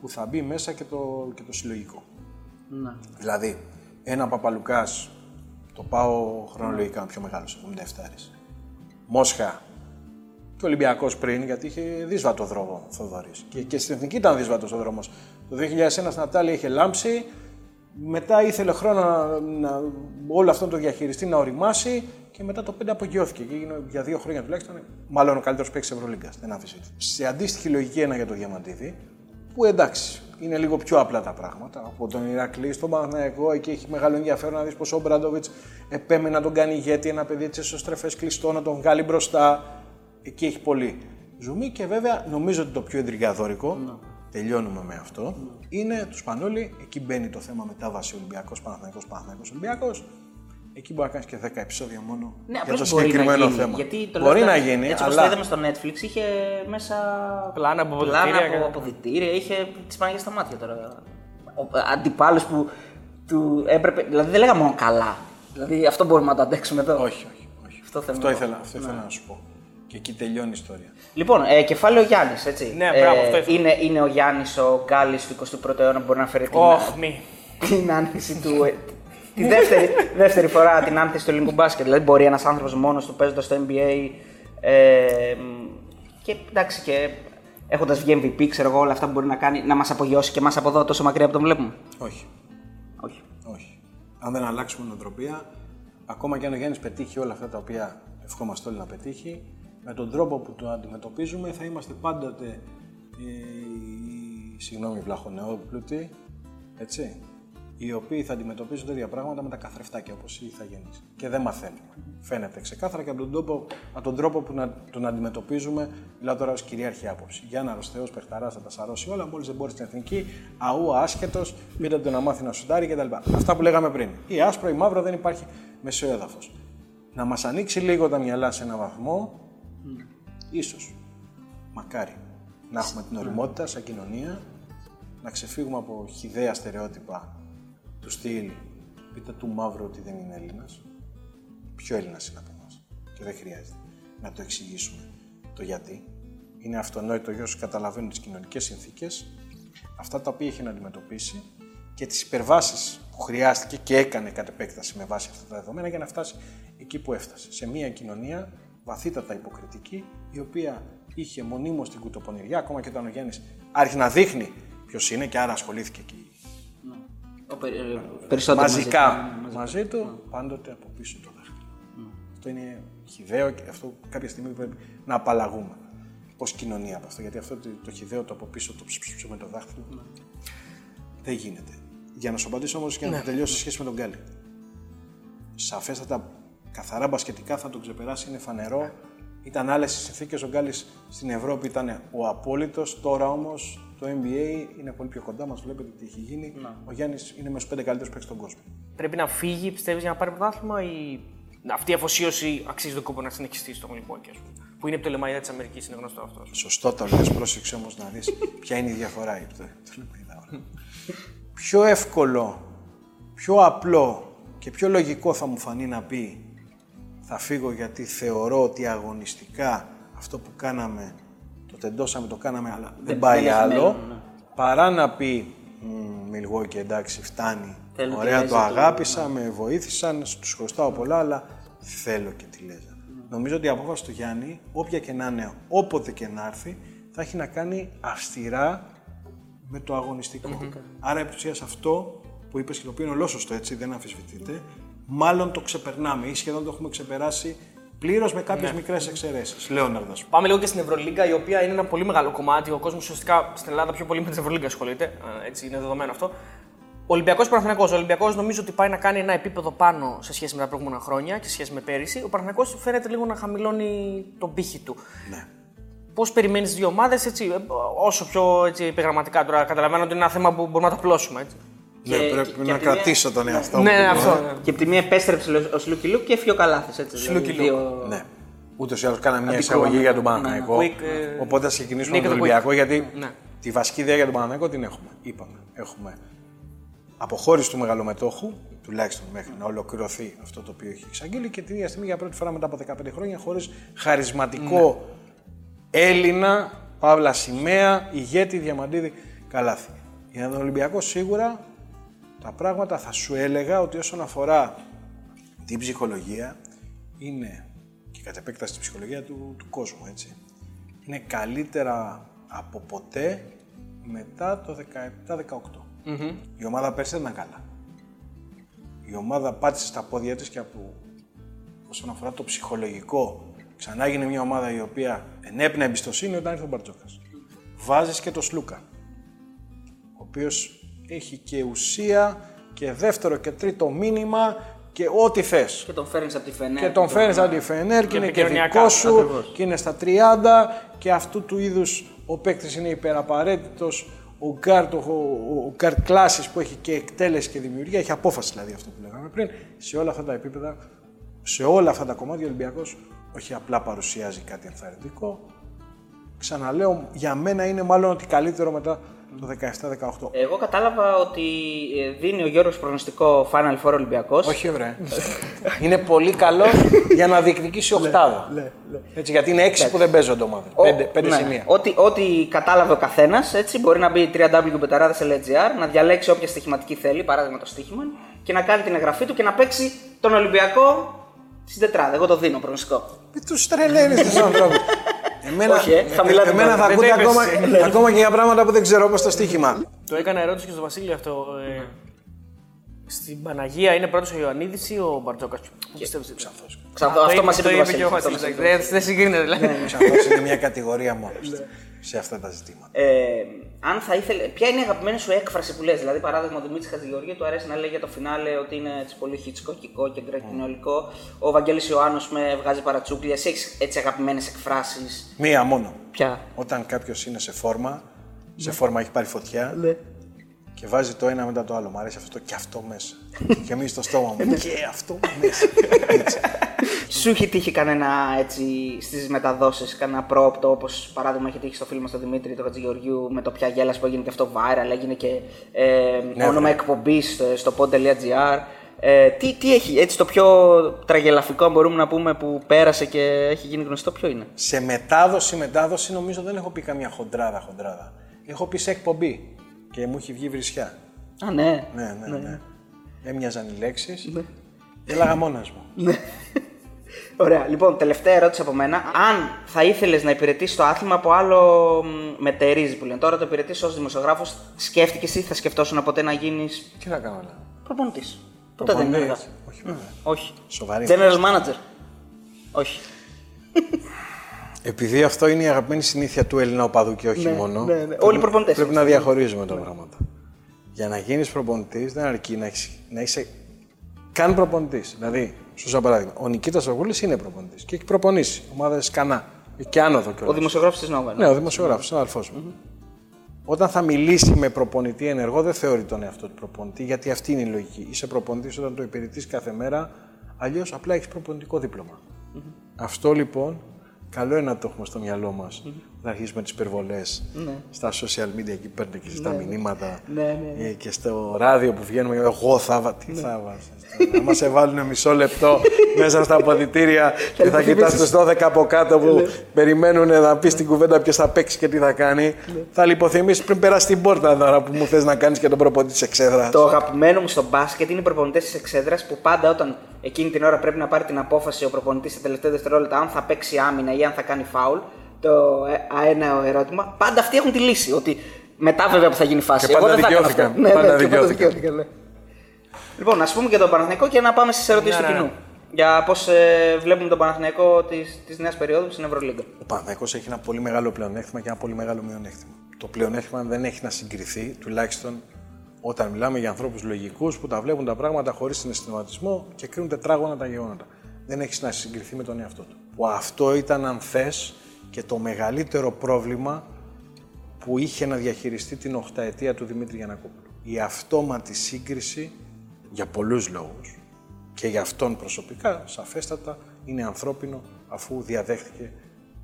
που θα μπει μέσα και το, και το συλλογικό. Ναι. Δηλαδή, ένα Παπαλουκάς, το πάω χρονολογικά, πιο μεγάλος, εβδομήντα εφτάρης. Μόσχα και Ολυμπιακός πριν, γιατί είχε δύσβατο δρόμο ο Θοδωρής. Και, και στην Εθνική ήταν δύσβατος ο δρόμος. Το δύο χιλιάδες ένα στην Νατάλια είχε λάμψει, μετά ήθελε χρόνο να, να, όλο αυτό το διαχειριστεί, να οριμάσει. Και μετά το πέντε απογειώθηκε και έγινε για δύο χρόνια τουλάχιστον. Μάλλον ο καλύτερος παίκτης της Ευρωλίγκα. Δεν άφησε. Σε αντίστοιχη λογική, ένα για το Διαμαντίδη, που εντάξει, είναι λίγο πιο απλά τα πράγματα. Από τον Ηρακλή στον Παναθηναϊκό, εκεί έχει μεγάλο ενδιαφέρον να δεις πως ο Μπραντοβιτς επέμενε να τον κάνει ηγέτη, ένα παιδί έτσι εσωστρεφές κλειστό, να τον βγάλει μπροστά. Εκεί έχει πολύ ζουμί. Και βέβαια, νομίζω ότι το πιο εντριγκαδόρικο, no. τελειώνουμε με αυτό, no. είναι του Σπανούλη. Εκεί μπαίνει το θέμα μετάβαση Ολυμπιακός, Παναθηναϊκός, Παναθηναϊκός, Ολυμπιακός. Εκεί μπορεί να κάνεις και δέκα επεισόδια μόνο ναι, για το συγκεκριμένο γίνει, θέμα. Γιατί το μπορεί να γίνει, έτσι όπως αλλά... το είδαμε στο Netflix, είχε μέσα πλάνα από αποδυτήρια, είχε τις Παναγιές στα μάτια τώρα. Αντιπάλους που του έπρεπε, δηλαδή δεν λέγαμε μόνο καλά. Δηλαδή αυτό μπορούμε να το αντέξουμε εδώ. Όχι, όχι. όχι. Αυτό, αυτό, ήθελα, ήθελα, αυτό ναι. ήθελα να σου πω. Και εκεί τελειώνει η ιστορία. Λοιπόν, ε, κεφάλαιο Γιάννης, έτσι. Ναι, ε, μπράβο, αυτό είναι, είναι ο Γιάννης, ο Γκάλης του εικοστού πρώτου αιώνα που μπορεί να φέρει την άνοιξη του. Τη δεύτερη, δεύτερη φορά την άνθηση του ελληνικού μπάσκετ. Δηλαδή, μπορεί ένας άνθρωπος μόνος του παίζοντας στο N B A. Ε, και εντάξει, και έχοντας βγει εμ βι πι, ξέρω εγώ, όλα αυτά που μπορεί να κάνει, να μας απογειώσει και εμάς από εδώ τόσο μακριά που τον βλέπουμε. Όχι. Όχι. Όχι. Αν δεν αλλάξουμε νοοτροπία, ακόμα και αν ο Γιάννης πετύχει όλα αυτά τα οποία ευχόμαστε όλοι να πετύχει, με τον τρόπο που το αντιμετωπίζουμε θα είμαστε πάντοτε οι, συγγνώμη βλαχονεόπλουτοι, έτσι, οι οποίοι θα αντιμετωπίζουν τέτοια πράγματα με τα καθρεφτάκια όπως οι ηθαγενείς. Και δεν μαθαίνουμε. Φαίνεται ξεκάθαρα και από τον τρόπο, από τον τρόπο που να, τον αντιμετωπίζουμε, μιλάω τώρα ως κυρίαρχη άποψη. Γιάννα Ρωστέος, Πεχταράς, θα τα σαρώσει όλα, μόλις δεν μπορεί στην εθνική, αού, άσχετος, πείτε του να μάθει να σουτάρει κτλ. Αυτά που λέγαμε πριν. Ή άσπρο ή μαύρο, δεν υπάρχει μεσοέδαφος. Να μας ανοίξει λίγο τα μυαλά σε έναν βαθμό, mm. ίσως, μακάρι, να έχουμε την ωριμότητα σαν κοινωνία, να ξεφύγουμε από χυδαία στερεότυπα του στυλ, πείτε του μαύρου ότι δεν είναι Έλληνας. Ποιο Έλληνας είναι από εμάς και δεν χρειάζεται να το εξηγήσουμε το γιατί. Είναι αυτονόητο για όσους καταλαβαίνουν τις κοινωνικές συνθήκες, αυτά τα οποία έχει να αντιμετωπίσει και τις υπερβάσεις που χρειάστηκε και έκανε κατ' επέκταση με βάση αυτά τα δεδομένα για να φτάσει εκεί που έφτασε. Σε μια κοινωνία βαθύτατα υποκριτική, η οποία είχε μονίμως την κουτοπονηριά, ακόμα και όταν ο Γιάννης άρχισε να δείχνει ποιος είναι και άρα ασχολήθηκε εκεί. Περι... Περισσότερο μαζικά μαζί, μαζί, μαζί του, mm. πάντοτε από πίσω το δάχτυλο. Mm. Αυτό είναι χυδαίο και αυτό κάποια στιγμή πρέπει να απαλλαγούμε ως κοινωνία από αυτό. Γιατί αυτό το χυδαίο το από πίσω το ψιψιψι με το δάχτυλο mm. δεν γίνεται. Για να σου απαντήσω όμως και να mm. τελειώσει mm. σχέση με τον Γκάλη. Σαφέστατα, καθαρά μπασκετικά θα τον ξεπεράσει, είναι φανερό. Mm. Ήταν άλλες οι συνθήκες. Ο Γκάλης στην Ευρώπη ήταν ο απόλυτος, τώρα όμως. Το εν μπι έι είναι πολύ πιο κοντά μας, βλέπετε τι έχει γίνει. Να. Ο Γιάννης είναι με τους πέντε καλύτερους παίκτες στον κόσμο. Πρέπει να φύγει, πιστεύεις, για να πάρει πρωτάθλημα, ή αυτή η αφοσίωση αξίζει τον κόπο να συνεχιστεί στον Ολυμπιακό, που είναι η πτολεμαΐδα της Αμερικής, είναι γνωστό αυτό. Σωστό το λες, πρόσεξε όμως να δεις ποια είναι η διαφορά. Η πτολεμαΐδα όλα. Πιο εύκολο, πιο απλό και πιο λογικό θα μου φανεί να πει θα φύγω γιατί θεωρώ ότι αγωνιστικά αυτό που κάναμε. Το τεντώσαμε, το κάναμε, αλλά δεν, δεν πάει δεν άλλο. Ναι, ναι. Παρά να πει Μιλγόκι, εντάξει, φτάνει. Θέλω ωραία, το αγάπησα, ναι. με βοήθησαν, τους χρωστάω πολλά, αλλά θέλω και τη λέζα. Ναι. Νομίζω ότι η απόφαση του Γιάννη, όποια και να είναι, όποτε και να έρθει, θα έχει να κάνει αυστηρά με το αγωνιστικό. Mm-hmm. Άρα, επί της ουσίας, αυτό που είπες και το οποίο είναι ολόσωστο, έτσι, δεν αμφισβητείται, mm-hmm. μάλλον το ξεπερνάμε ή σχεδόν το έχουμε ξεπεράσει. Πλήρως με κάποιες ναι. μικρές εξαιρέσεις. Λέοναρδος. Πάμε λίγο και στην Ευρωλίγκα, η οποία είναι ένα πολύ μεγάλο κομμάτι. Ο κόσμος ουσιαστικά στην Ελλάδα πιο πολύ με την Ευρωλίγκα ασχολείται. Έτσι είναι δεδομένο αυτό. Ο Ολυμπιακός Παναθηναϊκός. Ο Ολυμπιακός νομίζω ότι πάει να κάνει ένα επίπεδο πάνω σε σχέση με τα προηγούμενα χρόνια και σε σχέση με πέρυσι. Ο Παναθηναϊκός φαίνεται λίγο να χαμηλώνει τον πύχη του. Ναι. Πώς περιμένεις δύο ομάδες, έτσι, όσο πιο έτσι, επιγραμματικά τώρα καταλαβαίνω ότι είναι ένα θέμα που μπορούμε να το απλώσουμε. Έτσι. Ναι, και, πρέπει και να και κρατήσω μία... τον εαυτό ναι, μου. Ναι, αυτό. Ναι. Και από τη μία επέστρεψε ο Σλούκιλου και έφυγε ο Καλάθης. Σλούκιλου. Δηλαδή, δύο... Ναι. Ούτως ή άλλως κάναμε μια εισαγωγή ναι. για τον Παναθηναϊκό. Ναι, ναι. Οπότε θα ξεκινήσουμε ναι, με τον Ολυμπιακό, γιατί ναι. τη βασική ιδέα για τον Παναθηναϊκό την έχουμε. Είπαμε. Έχουμε αποχώρηση του μεγαλομετόχου, τουλάχιστον μέχρι να ολοκληρωθεί αυτό το οποίο έχει εξαγγείλει, και την ίδια στιγμή για πρώτη φορά μετά από δεκαπέντε χρόνια χωρίς χαρισματικό ναι. Έλληνα, παύλα σημαία, ηγέτη Διαμαντίδη Καλάθη. Για τον Ολυμπιακό σίγουρα. Τα πράγματα θα σου έλεγα ότι όσον αφορά την ψυχολογία είναι, και κατ' επέκταση την ψυχολογία του, του κόσμου, έτσι, είναι καλύτερα από ποτέ μετά το δεκαεπτά δεκαοκτώ. Mm-hmm. Η ομάδα πέρσι δεν ήταν καλά. Η ομάδα πάτησε στα πόδια της και από όσον αφορά το ψυχολογικό ξανά έγινε μια ομάδα η οποία ενέπνεε εμπιστοσύνη όταν ήρθε ο Μπαρτζόκας. Βάζεις και το Σλούκα, ο οποίος έχει και ουσία και δεύτερο και τρίτο μήνυμα και ό,τι θες. Και τον φέρνεις από τη Φενέρ. Και τον φέρνεις από τη Φενέρ και είναι και δικό σου ακριβώς. Και είναι στα τριάντα και αυτού του είδους ο παίκτης είναι υπεραπαραίτητος. Ο γκάρτ, ο, ο γκάρτ κλάσης που έχει και εκτέλεση και δημιουργία, έχει απόφαση δηλαδή αυτό που λέγαμε πριν. Σε όλα αυτά τα επίπεδα, σε όλα αυτά τα κομμάτια ο Ολυμπιακός όχι απλά παρουσιάζει κάτι ενθαρρυντικό. Ξαναλέω, για μένα είναι μάλλον ότι καλύτερο μετά το δεκαεπτά δεκαοκτώ. Εγώ κατάλαβα ότι δίνει ο Γιώργος προγνωστικό Final Four Ολυμπιακός. Όχι, βρε. Είναι πολύ καλό για να διεκδικήσει οκτάδα. Λε, λε, λε. Έτσι, γιατί είναι έξι που δεν παίζονται ομάδες. Πέντε σημεία. Ό,τι, ό,τι κατάλαβε ο καθένας, έτσι, μπορεί να μπει double-u double-u double-u τελεία πεταράδες τελεία gr, να διαλέξει όποια στοιχηματική θέλει, παράδειγμα το στοίχημα, και να κάνει την εγγραφή του και να παίξει τον Ολυμπιακό στην τετράδα. Εγώ το δίνω προγνωστικό. Μην του τρελαίνεις τους ανθρώπους. Εμένα, όχι, ε, ε, εμένα θα ακούτε ακόμα, ακόμα και για πράγματα που δεν ξέρω, όπως το στοίχημα. Το έκανα ερώτηση και στον Βασίλη αυτό. Ε, Στην Παναγία είναι πρώτος ο Ιωαννίδης ή ο Μπαρτζόκας? Ξανθός. Αυτό μας είπε ο Βασίλης. Δεν συγκρίνεται δηλαδή. Ξανθός είναι μια κατηγορία μόνος σε αυτά τα ζητήματα. Αν θα ήθελε, ποια είναι η αγαπημένη σου έκφραση που λες? Δηλαδή, παράδειγμα, ο Δημήτρης Χατζηγεωργίου του αρέσει να λέει για το φινάλε ότι είναι έτσι πολύ χιτσκοκικό και γκρακινολικό. Ο Βαγγέλης Ιωάννος με βγάζει παρατσούκλια. Εσύ έχεις έτσι αγαπημένες εκφράσεις? Μία μόνο. Ποια? Όταν κάποιος είναι σε φόρμα, σε φόρμα έχει πάρει φωτιά. Και βάζει το ένα μετά το άλλο. Μ' αρέσει αυτό και αυτό μέσα. Και εμείς στο στόμα μου. Και αυτό μέσα. Έτσι. Σου έχει τύχει κανένα έτσι στις μεταδόσεις, κανένα πρόοπτο, όπως παράδειγμα έχει τύχει στο φίλο μας τον Δημήτρη τον Χατζηγεωργιού με το πια γέλας που έγινε και αυτό viral, έγινε και ε, ναι, όνομα εκπομπής στο pod.gr. Ε, τι, τι έχει, έτσι το πιο τραγελαφικό μπορούμε να πούμε που πέρασε και έχει γίνει γνωστό, ποιο είναι? Σε μετάδοση, μετάδοση νομίζω δεν έχω πει καμία χοντράδα, χοντράδα. Έχω πει σε εκπομπή. Και μου έχει βγει βρισιά. Α, ναι. Ναι, ναι, ναι. ναι. Έμοιαζαν οι λέξεις. Ναι. Έλαγα μόνος μου. Ναι. Ωραία. Λοιπόν, τελευταία ερώτηση από μένα. Αν θα ήθελες να υπηρετήσεις το άθλημα από άλλο μετερίζει που λένε τώρα, το υπηρετήσεις ως δημοσιογράφος, σκέφτηκες ή θα σκεφτόσουν ποτέ να γίνεις? Τι θα κάνω, αλλά. Προπονητής. Ποτέ δεν είναι. Όχι, βέβαια. Όχι. Σοβαρή. General manager. Όχι. Επειδή αυτό είναι η αγαπημένη συνήθεια του Έλληνα οπαδού και όχι ναι, μόνο. Ναι, ναι. Πρέπει, όλοι οι προπονητές. Πρέπει να διαχωρίζουμε ναι. τα πράγματα. Για να γίνεις προπονητής δεν αρκεί να έχεις, να έχεις καν προπονητής. Δηλαδή, σαν παράδειγμα, ο Νικήτας Ογούλης είναι προπονητής και έχει προπονήσει ομάδες κανά και άνοδο κιόλας. Ο δημοσιογράφος της Νόβα. Ναι, ο δημοσιογράφος, είναι ο αδελφός μου. Mm-hmm. Όταν θα μιλήσει με προπονητή ενεργό, δεν θεωρεί τον εαυτό του προπονητή, γιατί αυτή είναι η λογική. Είσαι προπονητής όταν το υπηρετείς κάθε μέρα, αλλιώς απλά έχεις προπονητικό δίπλωμα. Mm-hmm. Αυτό λοιπόν. Καλό είναι να το έχουμε στο μυαλό μας. Mm-hmm. Να αρχίσουμε τις υπερβολές mm-hmm. στα social media εκεί παίρνετε και στα mm-hmm. μηνύματα mm-hmm. ε, και στο ράδιο που βγαίνουμε. Εγώ θα βάζω. Τι θα βάζω. Άμα σε βάλουν μισό λεπτό μέσα στα αποδυτήρια και θα κοιτάς τους δώδεκα από κάτω που περιμένουν να πεις την κουβέντα ποιος θα παίξει και τι θα κάνει. Θα λιποθυμίσεις πριν περάσει την πόρτα τώρα που μου θες να κάνεις και τον προπονητή της εξέδρας. Το αγαπημένο μου στο μπάσκετ είναι οι προπονητές της εξέδρας που πάντα όταν εκείνη την ώρα πρέπει να πάρει την απόφαση ο προπονητής στα τελευταία δευτερόλεπτα αν θα παίξει άμυνα ή αν θα κάνει φάουλ. Το ένα ερώτημα. Πάντα αυτοί έχουν τη λύση. Ότι μετά βέβαια που θα γίνει φάση. Και πάντα δικαιώθηκαν. Ναι, πάντα δικαιώθηκαν. Ναι. Λοιπόν, ας πούμε και τον Παναθηναϊκό και να πάμε στις ερωτήσεις ναι, του ναι. κοινού. Για πώς ε, βλέπουμε τον Παναθηναϊκό της, της νέας περίοδου στην Ευρωλίγκα. Ο Παναθηναϊκός έχει ένα πολύ μεγάλο πλεονέκτημα και ένα πολύ μεγάλο μειονέκτημα. Το πλεονέκτημα δεν έχει να συγκριθεί, τουλάχιστον όταν μιλάμε για ανθρώπους λογικούς που τα βλέπουν τα πράγματα χωρίς συναισθηματισμό και κρίνουν τετράγωνα τα γεγονότα. Δεν έχει να συγκριθεί με τον εαυτό του. Που αυτό ήταν, αν θες, και το μεγαλύτερο πρόβλημα που είχε να διαχειριστεί την οχταετία του Δημήτρη Γιαννακόπουλου. Η αυτόματη σύγκριση για πολλούς λόγους και για αυτόν προσωπικά, σαφέστατα, είναι ανθρώπινο αφού διαδέχθηκε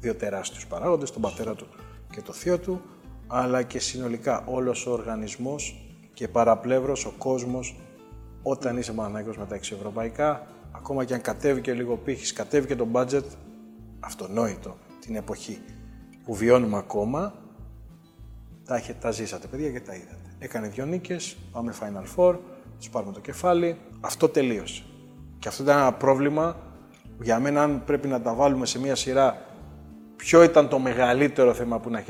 δύο τεράστιους παράγοντες, τον πατέρα του και το θείο του, αλλά και συνολικά όλος ο οργανισμός και παραπλεύρος ο κόσμος όταν είσαι Παναθηναϊκός με τα εξευρωπαϊκά, ακόμα και αν κατέβηκε λίγο πύχης, κατέβηκε το budget, αυτονόητο. Την εποχή που βιώνουμε ακόμα, τα, είχε, τα ζήσατε παιδιά και τα είδατε. Έκανε δύο νίκες, πάμε Final Four, τους πάρουμε το κεφάλι, αυτό τελείωσε. Και αυτό ήταν ένα πρόβλημα για μένα, αν πρέπει να τα βάλουμε σε μια σειρά, ποιο ήταν το μεγαλύτερο θέμα που, να,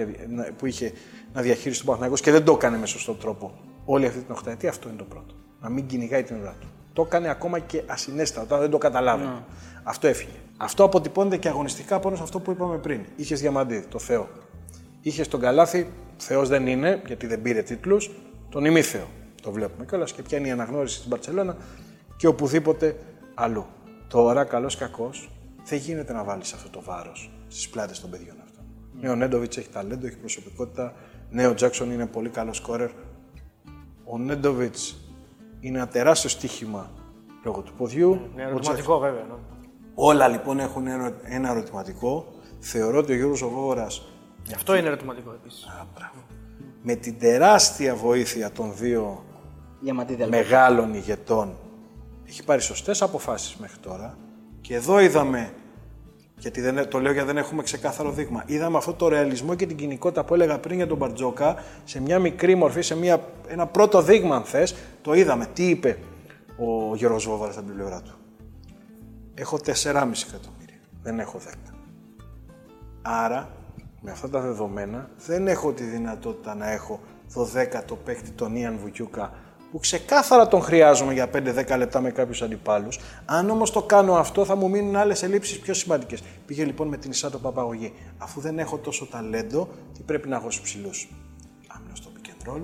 που είχε να διαχείρισε ο Παναθηναϊκός και δεν το έκανε με σωστό τρόπο όλη αυτή την οχταετία, αυτό είναι το πρώτο. Να μην κυνηγάει την ουρά του. Το έκανε ακόμα και ασυναίσθητα, όταν δεν το καταλάβαινε. Yeah. Αυτό έφυγε. Αυτό αποτυπώνεται και αγωνιστικά πάνω σε αυτό που είπαμε πριν. Είχες Διαμαντίδη, το Θεό. Είχες τον Καλάθη, Θεός δεν είναι, γιατί δεν πήρε τίτλους, τον ημίθεο. Το βλέπουμε κιόλας και ποια είναι η αναγνώριση στην Μπαρτσελόνα και οπουδήποτε αλλού. Τώρα, καλός κακός, δεν γίνεται να βάλεις αυτό το βάρος στις πλάτες των παιδιών αυτών. Mm. Ναι, ο Νέντοβιτς έχει ταλέντο, έχει προσωπικότητα. Ναι, ο Τζάκσον είναι πολύ καλός σκόρερ. Ο Νέντοβιτς είναι ένα τεράστιο στοίχημα λόγω του ποδιού. Ναι, ερωτηματικό βέβαια. Ναι. Όλα λοιπόν έχουν ένα ερωτηματικό. Θεωρώ ότι ο Γιώργος ο Δώρας. Γι' αυτό είναι ερωτηματικό επίσης. Α, μπράβο. Mm. Με την τεράστια βοήθεια των δύο Διαμαντίδη, μεγάλων Διαμαντίδη. ηγετών έχει πάρει σωστές αποφάσεις μέχρι τώρα. Και εδώ είδαμε, γιατί δεν, το λέω γιατί δεν έχουμε ξεκάθαρο δείγμα, είδαμε αυτό το ρεαλισμό και την κοινικότητα που έλεγα πριν για τον Μπαρτζόκα σε μια μικρή μορφή, σε μια, ένα πρώτο δείγμα αν θες. Το είδαμε. Τι είπε ο Γιώργος Βόβαρας στην πλευρά του? Έχω τεσσεράμισι εκατομμύρια, δεν έχω δέκα. Άρα, με αυτά τα δεδομένα, δεν έχω τη δυνατότητα να έχω δωδέκατο παίκτη τον Ιαν Βουγιούκα που ξεκάθαρα τον χρειάζομαι για πέντε δέκα λεπτά με κάποιους αντιπάλους. Αν όμως το κάνω αυτό, θα μου μείνουν άλλες ελλείψεις πιο σημαντικές. Πήγε λοιπόν με την Ισάτο Παπαγωγή. Αφού δεν έχω τόσο ταλέντο, τι πρέπει να έχω στους ψηλούς? Άμυνα στο pick and roll,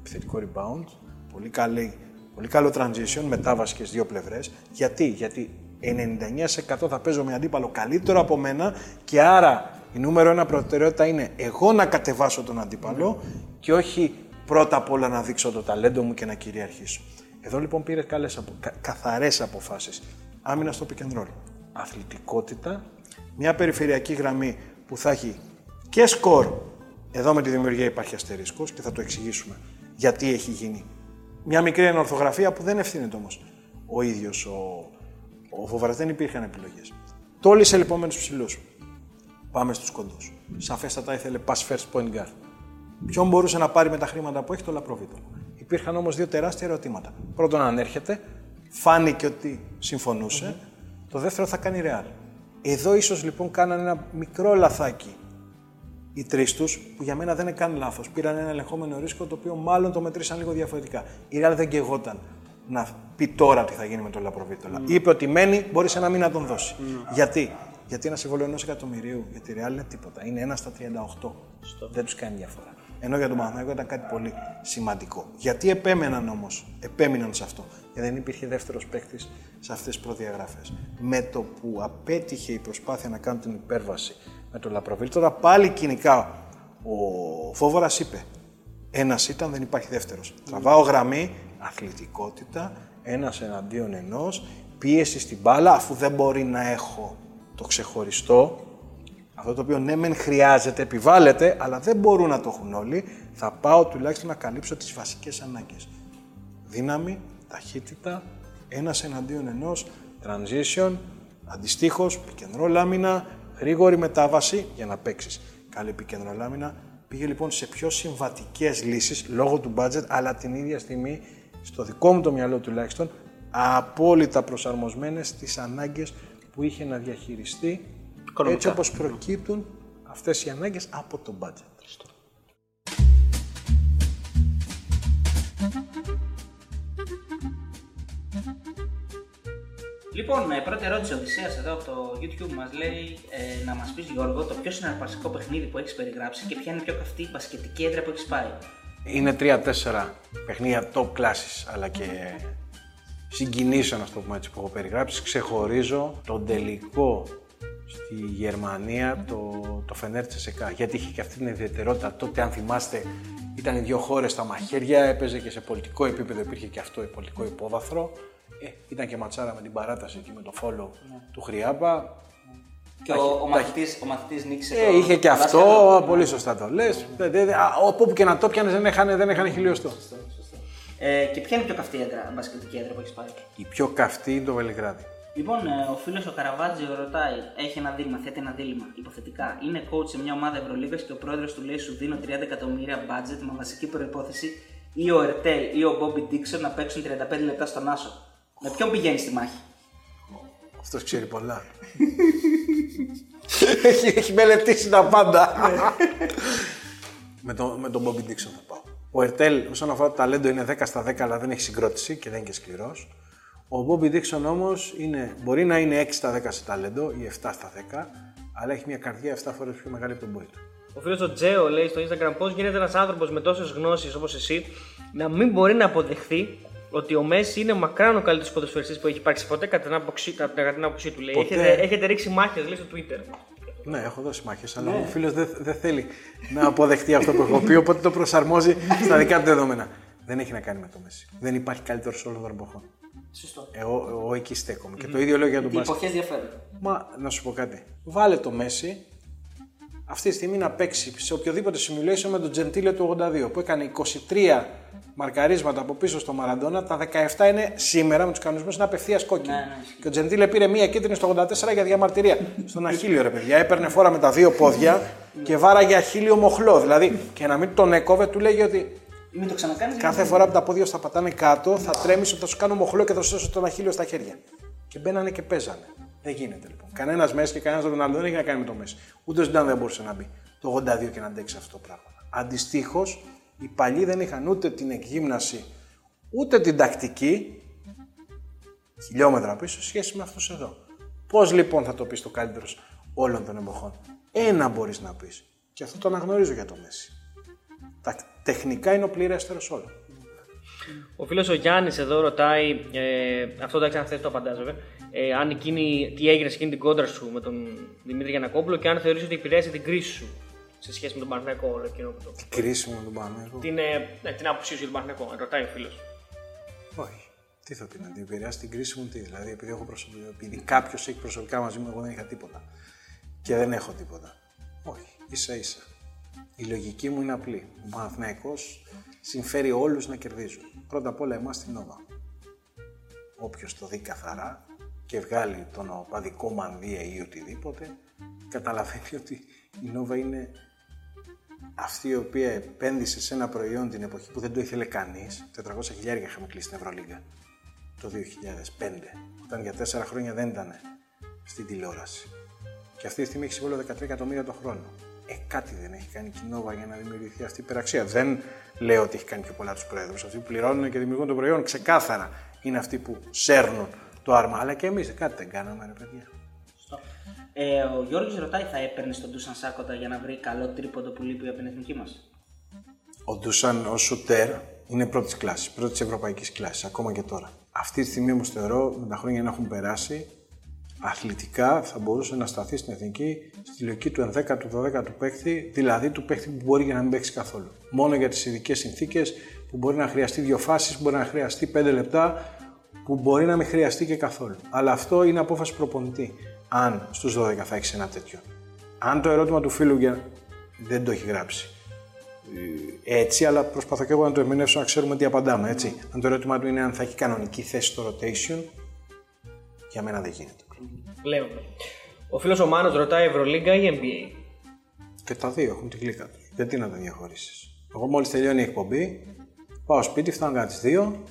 επιθετικό rebound, πολύ, καλή, πολύ καλό transition, μετάβαση και στις δύο πλευρές. Γιατί, γιατί ενενήντα εννέα τοις εκατό θα παίζω με αντίπαλο καλύτερο από μένα και άρα η νούμερο ένα προτεραιότητα είναι εγώ να κατεβάσω τον αντίπαλο και όχι πρώτα απ' όλα να δείξω το ταλέντο μου και να κυριαρχήσω. Εδώ λοιπόν πήρε καλές απο... κα... καθαρές αποφάσεις. Άμυνα στο pick and roll. Αθλητικότητα. Μια περιφερειακή γραμμή που θα έχει και σκορ. Εδώ με τη δημιουργία υπάρχει αστερίσκος και θα το εξηγήσουμε γιατί έχει γίνει. Μια μικρή ενορθογραφία που δεν ευθύνεται όμως ο ίδιος ο, ο Φοβαράς. Δεν υπήρχαν επιλογές. Τόλισε λοιπόν με τους ψηλούς. Πάμε στους κοντούς. Σαφέστατα ήθελε pass first point guard. Ποιον μπορούσε να πάρει με τα χρήματα που έχει το Λαπροβίτο. Υπήρχαν όμως δύο τεράστια ερωτήματα. Πρώτον, αν έρχεται, φάνηκε ότι συμφωνούσε. Mm-hmm. Το δεύτερο, θα κάνει ρεάλ. Εδώ ίσως λοιπόν κάνανε ένα μικρό λαθάκι οι τρεις τους, που για μένα δεν είναι καν λάθος. Πήραν ένα ελεγχόμενο ρίσκο το οποίο μάλλον το μετρήσαν λίγο διαφορετικά. Η ρεάλ δεν καιγόταν να πει τώρα τι θα γίνει με τον Λαπροβίτο. Mm-hmm. Είπε ότι μένει, μπορεί σε ένα μήνα να τον δώσει. Mm-hmm. Γιατί? Γιατί ένα συμβόλαιο ενός εκατομμυρίου για τη Real είναι τίποτα. Είναι ένα στα τριάντα οκτώ. Stop. Δεν τους κάνει διαφορά. Ενώ για τον Παναθηναϊκό ήταν κάτι πολύ σημαντικό. Γιατί επέμεναν όμως, επέμειναν σε αυτό? Γιατί δεν υπήρχε δεύτερος παίκτης σε αυτές τις προδιαγραφές. Με το που απέτυχε η προσπάθεια να κάνουν την υπέρβαση με τον Λαπροβίλ, τώρα πάλι κοινικά ο Φόβορας είπε: ένας ήταν, δεν υπάρχει δεύτερος. Mm. Τραβάω γραμμή, αθλητικότητα, ένας εναντίον ενός, πίεση στην μπάλα, αφού δεν μπορεί να έχω το ξεχωριστό, αυτό το οποίο ναι μεν χρειάζεται, επιβάλλεται, αλλά δεν μπορούν να το έχουν όλοι, θα πάω τουλάχιστον να καλύψω τις βασικές ανάγκες. Δύναμη, ταχύτητα, ένας εναντίον ενός, transition, αντιστοίχως, πικεντρό λάμινα, γρήγορη μετάβαση για να παίξεις. Καλή πικεντρό λάμινα, πήγε λοιπόν σε πιο συμβατικές λύσεις, λόγω του budget, αλλά την ίδια στιγμή, στο δικό μου το μυαλό τουλάχιστον, απόλυτα προσαρμοσμένες στις ανάγκες που είχε να διαχειριστεί οικονομικά, έτσι όπως προκύπτουν αυτές οι ανάγκες από το budget. Λοιπόν, με πρώτη ερώτηση ο Οδυσσέας εδώ από το YouTube μας λέει ε, να μας πεις, Γιώργο, το πιο συναρπαστικό παιχνίδι που έχεις περιγράψει και ποια είναι η πιο καυτή μπασκετική έδρα που έχεις πάει. Είναι τρία τέσσερα παιχνίδια top classes, αλλά και συγκινήσω, να το πούμε έτσι, που έχω περιγράψει. Ξεχωρίζω τον τελικό στη Γερμανία, το, το Φενέρ Τσεσεκά, γιατί είχε και αυτή την ιδιαιτερότητα. Τότε, αν θυμάστε, ήταν οι δύο χώρες στα μαχαίρια, έπαιζε και σε πολιτικό επίπεδο, υπήρχε και αυτό πολιτικό υπόβαθρο. Ε, ήταν και ματσάρα με την παράταση και με το φόλο ναι. του Χριάπα. Και ο, ο, μαθητής, ο μαθητής νίκησε. Ε, το... είχε και αυτό, το... πολύ σωστά το λες. Όπου και να το πιάνες δεν έχανε χιλιοστό. Ε, και ποια είναι η πιο καυτή έδρα, μπασκετική έδρα που έχεις πάρει? Η πιο καυτή είναι το Βελιγράδι. Λοιπόν, ο φίλος ο Καραβάτζιο ρωτάει, έχει ένα δίλημα, θέτει ένα δίλημα. Υποθετικά, είναι coach σε μια ομάδα Ευρωλίγκας και ο πρόεδρος του λέει: σου δίνω τριάντα εκατομμύρια budget με βασική προϋπόθεση ή ο Ερτέλ ή ο Μπόμπι Ντίξον να παίξουν τριάντα πέντε λεπτά στον Άσο. Με ποιον πηγαίνει στη μάχη? Αυτός ξέρει πολλά. έχει, έχει μελετήσει τα πάντα. με, το, με τον Μπόμπι Ντίξον θα πάω. Ο Ερτέλ, όσον αφορά το ταλέντο, είναι δέκα στα δέκα, αλλά δεν έχει συγκρότηση και δεν είναι και σκληρός. Ο Μπόμπι Ντίξον όμως είναι, μπορεί να είναι έξι στα δέκα σε ταλέντο ή επτά στα δέκα, αλλά έχει μια καρδιά επτά φορές πιο μεγάλη από τον πόη του. Ο φίλος ο Τζέο λέει στο Instagram: πώς γίνεται ένας άνθρωπος με τόσες γνώσεις όπως εσύ να μην μπορεί να αποδεχθεί ότι ο Μέση είναι μακράν ο καλύτερος ποδοσφαιριστής που έχει υπάρξει ποτέ, κατά την άποψή, κατά την άποψή του, λέει. Ποτέ... Έχετε, έχετε ρίξει μάχες, λέει, στο Twitter. Ναι, έχω δώσει μάχες, αλλά ναι. ο φίλος δεν δε θέλει να αποδεχτεί αυτό που έχω πει, οπότε το προσαρμόζει στα δικά του δεδομένα. Δεν έχει να κάνει με το Μέση. Δεν υπάρχει καλύτερος όλων των εποχών. Σωστό. Εγώ, εγώ εκεί στέκομαι. Mm-hmm. Και το ίδιο λέω για τον Μέση. Οι εποχές διαφέρουν. Μα να σου πω κάτι. Βάλε το Μέση αυτή τη στιγμή να παίξει σε οποιοδήποτε simulation με τον Τζεντίλε του ογδόντα δύο, που έκανε είκοσι τρία μαρκαρίσματα από πίσω στο Μαραντόνα. Τα δεκαεπτά είναι σήμερα με τους κανονισμούς, είναι απευθείας κόκκινη. Mm-hmm. Και ο Τζεντίλε πήρε μία κίτρινη στο ογδόντα τέσσερα για διαμαρτυρία. Στον Αχίλιο, ρε παιδιά. Έπαιρνε φόρα με τα δύο πόδια και βάραγε Αχίλιο μοχλό. Δηλαδή, και να μην τον έκοβε, του λέγει ότι. Μην το ξανακάνεις. Κάθε φορά που τα πόδια σου θα πατάνε κάτω, θα τρέμεις ότι θα σου κάνω μοχλό και θα σου δώσω τον Αχίλιο στα χέρια. Και μπαίνανε και παίζανε. Δεν γίνεται λοιπόν. Κανένας Μέση και κανένας Ρονάλντο δεν έχει να κάνει με το Μέση. Ούτε ο Ζιντάν δεν μπορούσε να μπει το ογδόντα δύο και να αντέξει αυτό το πράγμα. Αντιστοίχως, οι παλιοί δεν είχαν ούτε την εκγύμναση ούτε την τακτική, χιλιόμετρα πίσω, σχέση με αυτούς εδώ. Πώς λοιπόν θα το πεις το καλύτερος όλων των εποχών? Ένα μπορείς να πεις, και αυτό το αναγνωρίζω για το Μέση. Τα τεχνικά είναι ο πληρέστερος όλων. Ο φίλος ο Γιάννης εδώ ρωτάει, ε, αυτό εντάξει αν θες το απαντάζομαι, ε, αν εκείνη, τι έγινε σε εκείνη την κόντρα σου με τον Δημήτρη Γιαννακόπουλο και αν θεωρείς ότι επηρέασε την κρίση σου σε σχέση με τον Παναθηναϊκό όλο εκείνο που το... Την κρίση μου με τον Παναθηναϊκό. Την, ε, ναι, την άποψή σου για τον Παναθηναϊκό, ρωτάει ο φίλος. Όχι. Τι θα πει, να την επηρεάσει την κρίση μου, τι. Δηλαδή, επειδή, έχω προσωπικά, επειδή κάποιος έχει προσωπικά μαζί μου, εγώ δεν είχα τίποτα. Και δεν έχω τίποτα. Όχι. Ίσα ίσα. Η λογική μου είναι απλή. Ο Παναθηναϊκός συμφέρει όλους να κερδίζουν. Πρώτα απ' όλα εμάς την Νόβα. Όποιος το δει καθαρά και βγάλει τον οπαδικό μανδύα ή οτιδήποτε, καταλαβαίνει ότι η Νόβα είναι αυτή η οποία επένδυσε σε ένα προϊόν την εποχή που δεν το ήθελε κανείς. τετρακόσια χιλιάρια είχαμε κλείσει στην Ευρωλίγκα το δύο χιλιάδες πέντε, όταν για τέσσερα χρόνια δεν ήταν στην τηλεόραση. Και αυτή τη στιγμή έχει συμβόλαιο δεκατρία εκατομμύρια το χρόνο. Ε, κάτι δεν έχει κάνει η Νόβα για να δημιουργηθεί αυτή η υπεραξία. Δεν λέω ότι έχει κάνει πιο πολλά τους πρόεδρους. Αυτοί που πληρώνουν και δημιουργούν το προϊόν ξεκάθαρα είναι αυτοί που σέρνουν το άρμα. Αλλά και εμείς κάτι δεν κάναμε, ρε παιδιά. Ε, ο Γιώργος ρωτάει, θα έπαιρνε τον Ντούσαν Σάκοτα για να βρει καλό τρίποντο που λείπει από την εθνική μας? Ο Ντούσαν ως σουτέρ είναι πρώτης κλάσης, πρώτης ευρωπαϊκής κλάσης, ακόμα και τώρα. Αυτή τη στιγμή όμως θεωρώ, με τα χρόνια να έχουν περάσει, αθλητικά θα μπορούσε να σταθεί στην εθνική στη λογική του ενδέκατου, του δωδέκατου παίκτη, δηλαδή του παίκτη που μπορεί για να μην παίξει καθόλου. Μόνο για τις ειδικές συνθήκες που μπορεί να χρειαστεί δύο φάσεις, μπορεί να χρειαστεί πέντε λεπτά, που μπορεί να μην χρειαστεί και καθόλου. Αλλά αυτό είναι απόφαση προπονητή. Αν στους δώδεκα θα έχεις ένα τέτοιο. Αν το ερώτημα του φίλου για... δεν το έχει γράψει. Έτσι, αλλά προσπαθώ και εγώ να το ερμηνεύσω να ξέρουμε τι απαντάμε. Έτσι. Αν το ερώτημα του είναι αν θα έχει κανονική θέση στο rotation, για μένα δεν γίνεται. Πλέον. Ο φίλος ο Μάνος ρωτάει, Ευρωλίγκα ή Ν Μπι Έι? Και τα δύο έχουν την κλίκα του. Γιατί να τα διαχωρίσεις? Εγώ μόλις τελειώνει η εκπομπή, πάω σπίτι, φτάνω κατά τις δύο,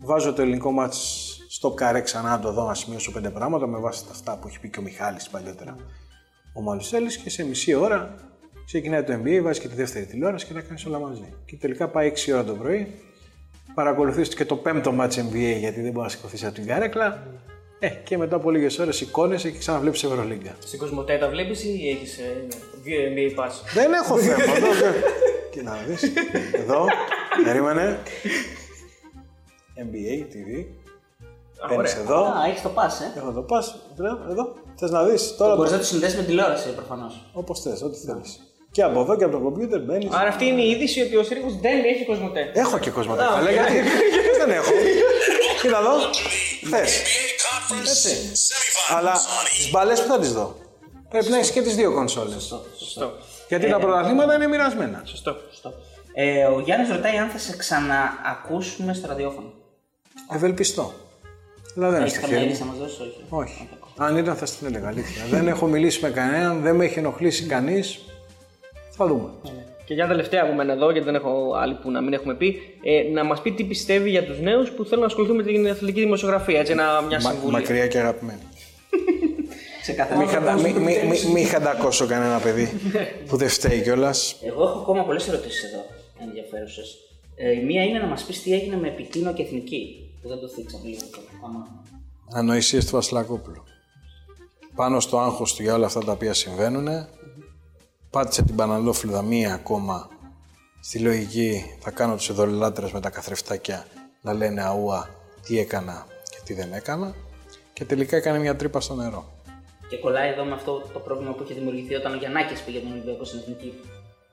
βάζω το ελληνικό μάτς στο καρέ ξανά να το δω, να σημειώσω πέντε πράγματα με βάση τα αυτά που έχει πει και ο Μιχάλης παλιότερα. Ο Μανουσέλης, και σε μισή ώρα ξεκινάει το Ν Μπι Έι, βάζει και τη δεύτερη τηλεόραση και τα κάνεις όλα μαζί. Και τελικά πάει έξι ώρα το πρωί, παρακολουθείς και το πέμπτο μάτς Ν Μπι Έι γιατί δεν μπορεί να σηκωθείς από την καρέκλα. Ε, και μετά από λίγες ώρες σηκώνεσαι και ξαναβλέπεις Ευρωλίγκα. Στην Κοσμοτέ τα βλέπεις ή έχεις ε, δύο Ν Μπι Έι pass? Δεν έχω θέμα. Και να δεις. Εδώ, περίμενε. Ν Μπι Έι τι βι. Παίρνεις εδώ. Α, έχεις το pass, ε. Έχω το pass. Εδώ. Θες να δεις τώρα. Μπορείς να το συνδέσεις με τηλεόραση προφανώς. Όπως θες, ό,τι θέλεις. Και από εδώ και από το κομπιούτερ μπαίνεις. Άρα αυτή είναι η είδηση ότι ο Συρίγος δεν έχει Κοσμοτέ. Έχω και Κοσμοτέ. Αλλά γιατί δεν έχω. Κοίτα εδώ. Θες. Έτσι. Αλλά τις μπαλές που θα τις δω. Πρέπει να έχεις και τις δύο κονσόλες. Σωστό. Σωστό. Γιατί ε, τα πρωταθλήματα ε, είναι μοιρασμένα. Σωστό. Σωστό. Ε, ο Γιάννης ρωτάει αν θα σε ξαναακούσουμε στο ραδιόφωνο. Ευελπιστώ. Αλλά δεν έχεις καμία λύση να μας δώσεις? Όχι. όχι. Αν ήταν θα στην έλεγα αλήθεια. Δεν έχω μιλήσει με κανέναν, δεν με έχει ενοχλήσει κανείς. Θα δούμε. Και για τελευταία από μένα εδώ, γιατί δεν έχω άλλη που να μην έχουμε πει, ε, να μας πει τι πιστεύει για τους νέους που θέλουν να ασχοληθούν με την αθλητική δημοσιογραφία. Έτσι, ένα, μια συμβουλή. Μα, μακριά και αγαπημένη. Μη χαντακώσω κανένα παιδί που δεν φταίει κιόλας. Εγώ έχω ακόμα πολλές ερωτήσεις εδώ ενδιαφέρουσες. Ε, μία είναι να μας πεις τι έγινε με Πιτίνο και Εθνική, που δεν το θίξαμε λίγο ακόμα. Ανοησίες του Βασιλακόπουλου. Πάνω στο άγχος του για όλα αυτά τα οποία συμβαίνουν. Πάτησε την Παναλόφλουδα μία ακόμα στη λογική, θα κάνω τους ειδωλολάτρες με τα καθρεφτάκια να λένε αούα τι έκανα και τι δεν έκανα, και τελικά έκανε μια τρύπα στο νερό. Και κολλάει εδώ με αυτό το πρόβλημα που είχε δημιουργηθεί όταν ο Γιαννάκης πήγε τον Ολυμπιακό στην Εθνική,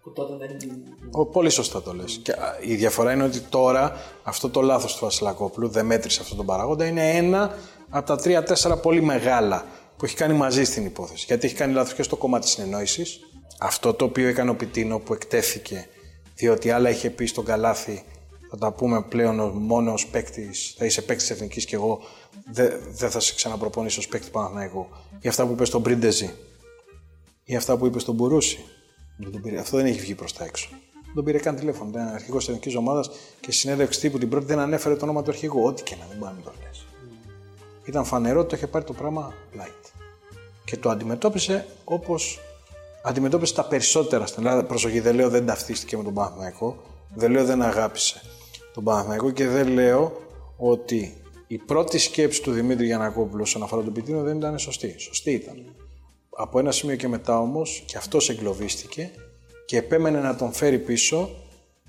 που τότε δεν... Ο, πολύ σωστά το λες. Mm. Και η διαφορά είναι ότι τώρα αυτό το λάθος του Βασιλακόπουλου, δεν μέτρησε αυτόν τον παράγοντα, είναι ένα από τα τρία-τέσσερα πολύ μεγάλα που έχει κάνει μαζί στην υπόθεση. Γιατί έχει κάνει λάθος και στο κομμάτι της συνεννόησης. Αυτό το οποίο έκανε ο Πιτίνο που εκτέθηκε, διότι άλλα είχε πει στον Καλάθη, θα τα πούμε πλέον μόνο ως παίκτης, θα είσαι παίκτης εθνικής και εγώ δεν δε θα σε ξαναπροπονήσω ως παίκτη Παναθηναϊκού. Ή αυτά που είπε στον Πρίντεζι, ή αυτά που είπε στον Μπουρούση. Αυτό δεν έχει βγει προς τα έξω. Δεν τον πήρε καν τηλέφωνο. Ήταν αρχηγός της εθνικής ομάδας και συνέντευξη τύπου την πρώτη δεν ανέφερε το όνομα του αρχηγού. Ό,τι και να, δεν μπορεί να μην το λες. Mm. Ήταν φανερό ότι το είχε πάρει το πράγμα light. Και το αντιμετώπισε όπως. Αντιμετώπισε τα περισσότερα στην Ελλάδα. Προσοχή, δεν λέω δεν ταυτίστηκε με τον Παναθηναϊκό, δεν λέω δεν αγάπησε. τον Παναθηναϊκό και δεν λέω ότι η πρώτη σκέψη του Δημήτρη Γιαννακόπουλου όσον αφορά τον Πιτίνο δεν ήταν σωστή. Σωστή ήταν. Από ένα σημείο και μετά όμως και αυτός εγκλωβίστηκε και επέμενε να τον φέρει πίσω,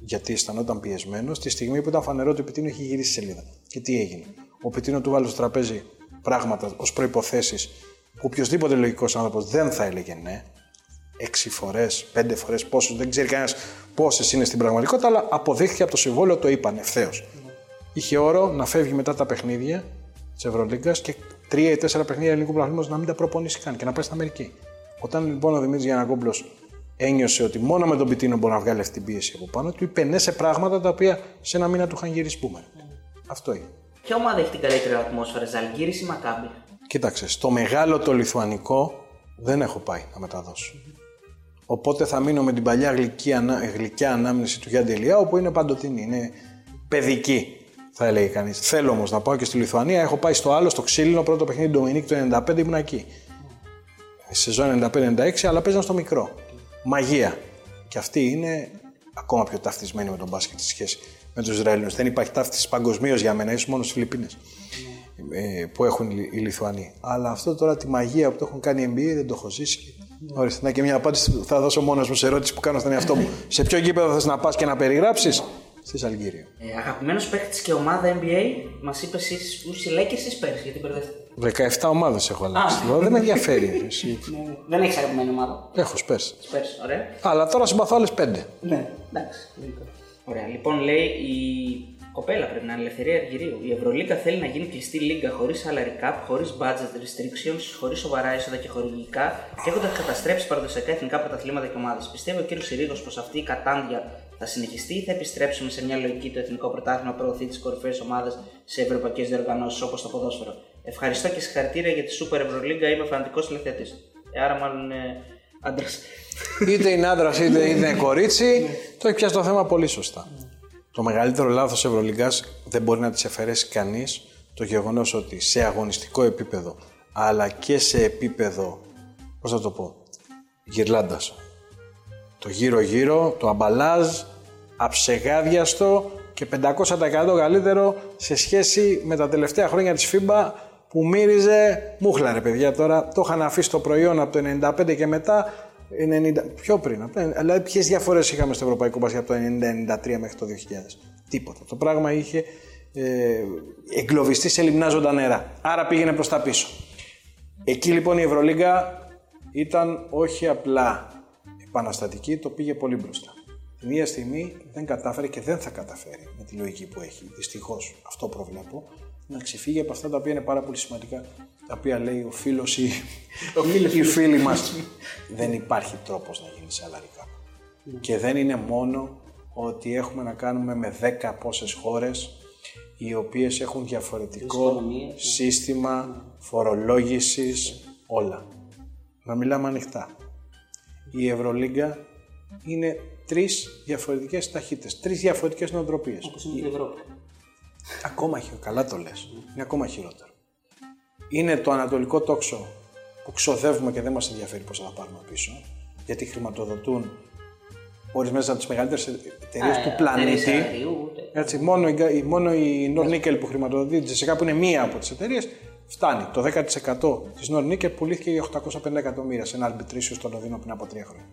γιατί αισθανόταν πιεσμένος, τη στιγμή που ήταν φανερό ότι ο Πιτίνο είχε γυρίσει σελίδα. Και τι έγινε? Ο Πιτίνο του βάλει στο τραπέζι πράγματα ως προϋποθέσεις που οποιοδήποτε λογικός άνθρωπος δεν θα έλεγε ναι. Έξι φορές, πέντε φορές, πόσες, δεν ξέρει κανένας πόσες είναι στην πραγματικότητα, αλλά αποδείχθηκε από το συμβόλαιο, το είπαν ευθέως. Mm. Είχε όρο να φεύγει μετά τα παιχνίδια της Ευρωλίγκας και τρία ή τέσσερα παιχνίδια ελληνικού πρωταθλήματος να μην τα προπονήσει καν και να πάει στην Αμερική. Όταν λοιπόν ο Δημήτρης Γιαννακόπουλος ένιωσε ότι μόνο με τον Πιτίνο μπορεί να βγάλει αυτή την πίεση από πάνω του, είπε ναι σε πράγματα τα οποία σε ένα μήνα του είχαν γυρίσει μπούμερανγκ. Mm. Αυτό είναι. Ποια ομάδα έχει την καλύτερη ατμόσφαιρα, Ζαλγκίρις ή Μακάμπι? Κοίταξε, στο μεγάλο το λιθουανικό δεν έχω πάει να μεταδώσω. Οπότε θα μείνω με την παλιά γλυκιά, γλυκιά ανάμνηση του Γιάννη Τελιά, όπου είναι παντοτινή, είναι παιδική, θα έλεγε κανείς. Θέλω όμως να πάω και στη Λιθουανία. Έχω πάει στο άλλο, στο ξύλινο, πρώτο παιχνίδι του Ντομινίκ το ενενήντα πέντε, ήμουν εκεί. Σεζόν ενενήντα πέντε ενενήντα έξι, αλλά παίζαν στο μικρό. Μαγεία. Και αυτή είναι ακόμα πιο ταυτισμένη με τον μπάσκετ στη σχέση με τους Ισραηλινούς. Δεν υπάρχει ταύτιση παγκοσμίως για μένα, ίσως μόνο στις Φιλιππίνες που έχουν οι Λιθουανοί. Αλλά αυτό τώρα τη μαγεία που το έχουν κάνει οι Ν Μπι Έι δεν το έχω ζήσει. Ορίστε, να και μια απάντηση που θα δώσω μόνος μου σε ερώτηση που κάνω στον εαυτό μου. Σε ποιο γήπεδο θες να πας και να περιγράψεις? Στη Ζαλγκίρια. Ε, αγαπημένος παίχτης και ομάδα Ν Μπι Έι, μας είπες εσείς που συλλέκες εσείς πέρυσι, γιατί μπερδεύτηκε. δεκαεπτά ομάδες έχω αλλάξει. Δεν με ενδιαφέρει. Δεν έχεις αγαπημένη ομάδα? Έχω σπέρσει. Αλλά τώρα συμπαθώ άλλες πέντε. Ναι, εντάξει. Ωραία, λοιπόν λέει η. Κοπέλα πρέπει να είναι ελευθερία αργυρίου. Η Ευρωλίγκα θέλει να γίνει κλειστή λίγκα χωρίς salary cap, χωρίς budget restrictions, χωρίς σοβαρά έσοδα και χορηγικά και έχοντας καταστρέψει παραδοσιακά εθνικά πρωταθλήματα και ομάδες. Πιστεύει ο κ. Συρίγος πως αυτή η κατάντια θα συνεχιστεί ή θα επιστρέψουμε σε μια λογική το εθνικό πρωτάθλημα προωθεί τις κορυφαίες ομάδες σε ευρωπαϊκές διοργανώσεις όπως το ποδόσφαιρο? Ευχαριστώ και συγχαρητήρια για τη Super Ευρωλίγκα. Είμαι φανατικός τηλεθεατής. Άρα, μάλλον ε, άντρας. Είτε είναι άντρας είτε είναι κορίτσι, το έχει πιάσει το θέμα πολύ σωστά. Το μεγαλύτερο λάθος Ευρωλίγκας δεν μπορεί να της αφαιρέσει κανείς το γεγονός ότι σε αγωνιστικό επίπεδο αλλά και σε επίπεδο, πώς θα το πω, γυρλάντας. Το γύρω-γύρω, το αμπαλάζ, αψεγάδιαστο και πεντακόσια τοις εκατό καλύτερο σε σχέση με τα τελευταία χρόνια της Φίμπα που μύριζε μούχλα ρε παιδιά τώρα. Το είχαν αφήσει το προϊόν από το ενενήντα πέντε και μετά. ενενήντα πιο πριν, αλλά ποιες διαφορές είχαμε στο ευρωπαϊκό μπάσκετ από το ενενήντα ενενήντα τρία μέχρι το δύο χιλιάδες? Τίποτα. Το πράγμα είχε ε, εγκλωβιστεί σε λιμνά ζωντανέρα. Άρα πήγαινε προς τα πίσω. Εκεί λοιπόν η Ευρωλίγκα ήταν όχι απλά επαναστατική, το πήγε πολύ μπροστά. Την ίδια στιγμή δεν κατάφερε και δεν θα καταφέρει με τη λογική που έχει. Δυστυχώς αυτό προβλέπω. Να ξεφύγει από αυτά τα οποία είναι πάρα πολύ σημαντικά, τα οποία λέει ο φίλος ή οι φίλοι μας. Δεν υπάρχει τρόπος να γίνει σαλαρικά. Και δεν είναι μόνο ότι έχουμε να κάνουμε με δέκα πόσες χώρες οι οποίες έχουν διαφορετικό σύστημα φορολόγησης, όλα. Να μιλάμε ανοιχτά. Η Ευρωλίγκα είναι τρεις διαφορετικές ταχύτητες, τρεις διαφορετικές νοοτροπίες. Όπως είναι η Ευρώπη. Ακόμα χειρότερο, καλά το λες. Είναι ακόμα χειρότερο. Είναι το ανατολικό τόξο που ξοδεύουμε και δεν μας ενδιαφέρει πώς θα τα πάρουμε πίσω, γιατί χρηματοδοτούν ορισμένες από τις μεγαλύτερες εταιρείες του πλανήτη. Έτσι, μόνο, η, μόνο η Νορνίκελ που χρηματοδοτεί, που είναι μία από τις εταιρείες, φτάνει. Το δέκα τοις εκατό της Νορνίκελ πουλήθηκε για οκτακόσια πενήντα εκατομμύρια σε ένα αρμπιτρίσιο στο Λονδίνο πριν από τρία χρόνια.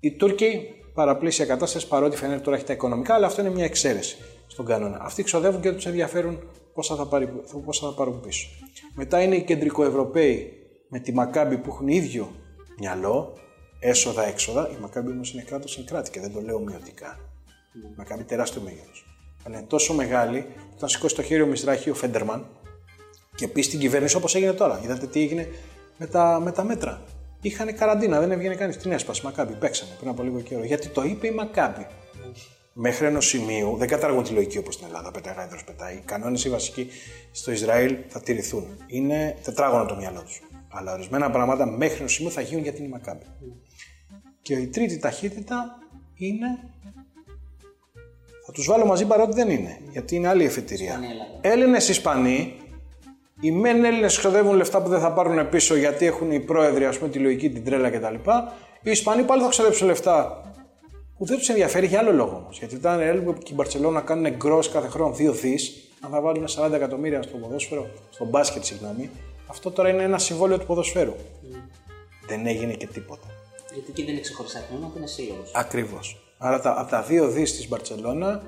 Οι Τούρκοι παραπλήσια κατάσταση, παρότι φαίνεται τώρα έχει τα οικονομικά, αλλά αυτό είναι μια εξαίρεση στον κανόνα. Αυτοί ξοδεύουν και τους ενδιαφέρουν πόσα θα, πάρει, πόσα θα πάρουν πίσω. Μετά είναι οι κεντρικοευρωπαίοι με τη Μακάμπι που έχουν ίδιο μυαλό, έσοδα-έξοδα. Η Μακάμπι όμως είναι κράτος εν κράτη και δεν το λέω μειωτικά. Η Μακάμπι τεράστιο μέγεθος. Αλλά είναι τόσο μεγάλη που θα σηκώσει το χέρι ο Μισράχη, ο Φέντερμαν και πει στην κυβέρνηση όπως έγινε τώρα. Είδατε τι έγινε με τα, με τα μέτρα. Είχανε καραντίνα, δεν έβγαινε κανείς. Την έσπασε η Μακάμπι. Παίξανε πριν από λίγο καιρό. Γιατί το είπε η Μακάμπι. Μέχρι ενός σημείου δεν καταργούν τη λογική όπως στην Ελλάδα. Πετάει γάιδρος, πετάει. Οι κανόνες οι βασικοί στο Ισραήλ θα τηρηθούν. Είναι τετράγωνο το μυαλό τους. Αλλά ορισμένα πράγματα μέχρι ενός σημείου θα γίνουν γιατί είναι η Μακάμπι. Και η τρίτη ταχύτητα είναι. Θα τους βάλω μαζί παρότι δεν είναι. Γιατί είναι άλλη εφετηρία. Έλληνες, Ισπανοί. Οι μεν Έλληνες ξοδεύουν λεφτά που δεν θα πάρουν πίσω γιατί έχουν οι πρόεδροι, ας πούμε, τη λογική, την τρέλα κτλ. Οι Ισπανοί πάλι θα ξοδέψουν λεφτά που δεν τους ενδιαφέρει για άλλο λόγο όμως. Γιατί όταν έλειπε και η Μπαρτσελόνα κάνουν γκρος κάθε χρόνο δύο δις, αν θα βάλουν σαράντα εκατομμύρια στο ποδόσφαιρο, στο μπάσκετ, συγγνώμη, αυτό τώρα είναι ένα συμβόλαιο του ποδοσφαίρου. Mm. Δεν έγινε και τίποτα. Γιατί εκεί δεν είναι ξεχωριστά τμήματα, είναι σύλλογος. Ακριβώς. Άρα τα, από τα δύο δις της Μπαρτσελόνα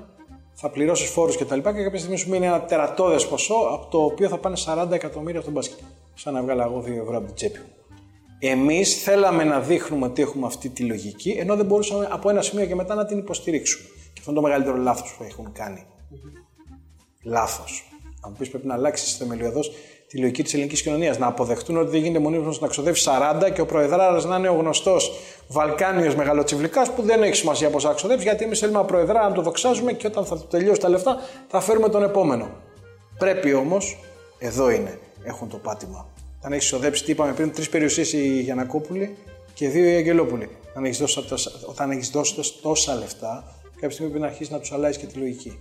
θα πληρώσεις φόρους κτλ. Και, και κάποια στιγμή σου μείνει ένα τερατώδες ποσό από το οποίο θα πάνε σαράντα εκατομμύρια στο μπάσκετ. Σαν να βγάλω εγώ δύο ευρώ από την τσέπη μου. Εμείς θέλαμε να δείχνουμε ότι έχουμε αυτή τη λογική, ενώ δεν μπορούσαμε από ένα σημείο και μετά να την υποστηρίξουμε. Και αυτό είναι το μεγαλύτερο λάθος που έχουν κάνει. Mm-hmm. Λάθος. Αν μου πεις, πρέπει να αλλάξει θεμελιωδώς τη λογική της ελληνικής κοινωνίας. Να αποδεχτούν ότι δεν γίνεται μονίμως να ξοδεύει σαράντα και ο προεδράρας να είναι ο γνωστός Βαλκάνιος μεγαλοτσιβλικάς που δεν έχει σημασία πόσα ξοδεύει, γιατί εμείς θέλουμε προεδρά να το δοξάζουμε και όταν θα τελειώσει τα λεφτά θα φέρουμε τον επόμενο. Πρέπει όμως, εδώ είναι, έχουν το πάτημα. Αν έχεις ισοδέψει, τι είπαμε πριν, τρεις περιουσίες οι Γιαννακόπουλοι και δύο οι Αγγελόπουλοι. Αν έχεις δώσει, όταν έχεις δώσει τόσα λεφτά, κάποια στιγμή πρέπει να αρχίσεις να τους αλλάζεις και τη λογική.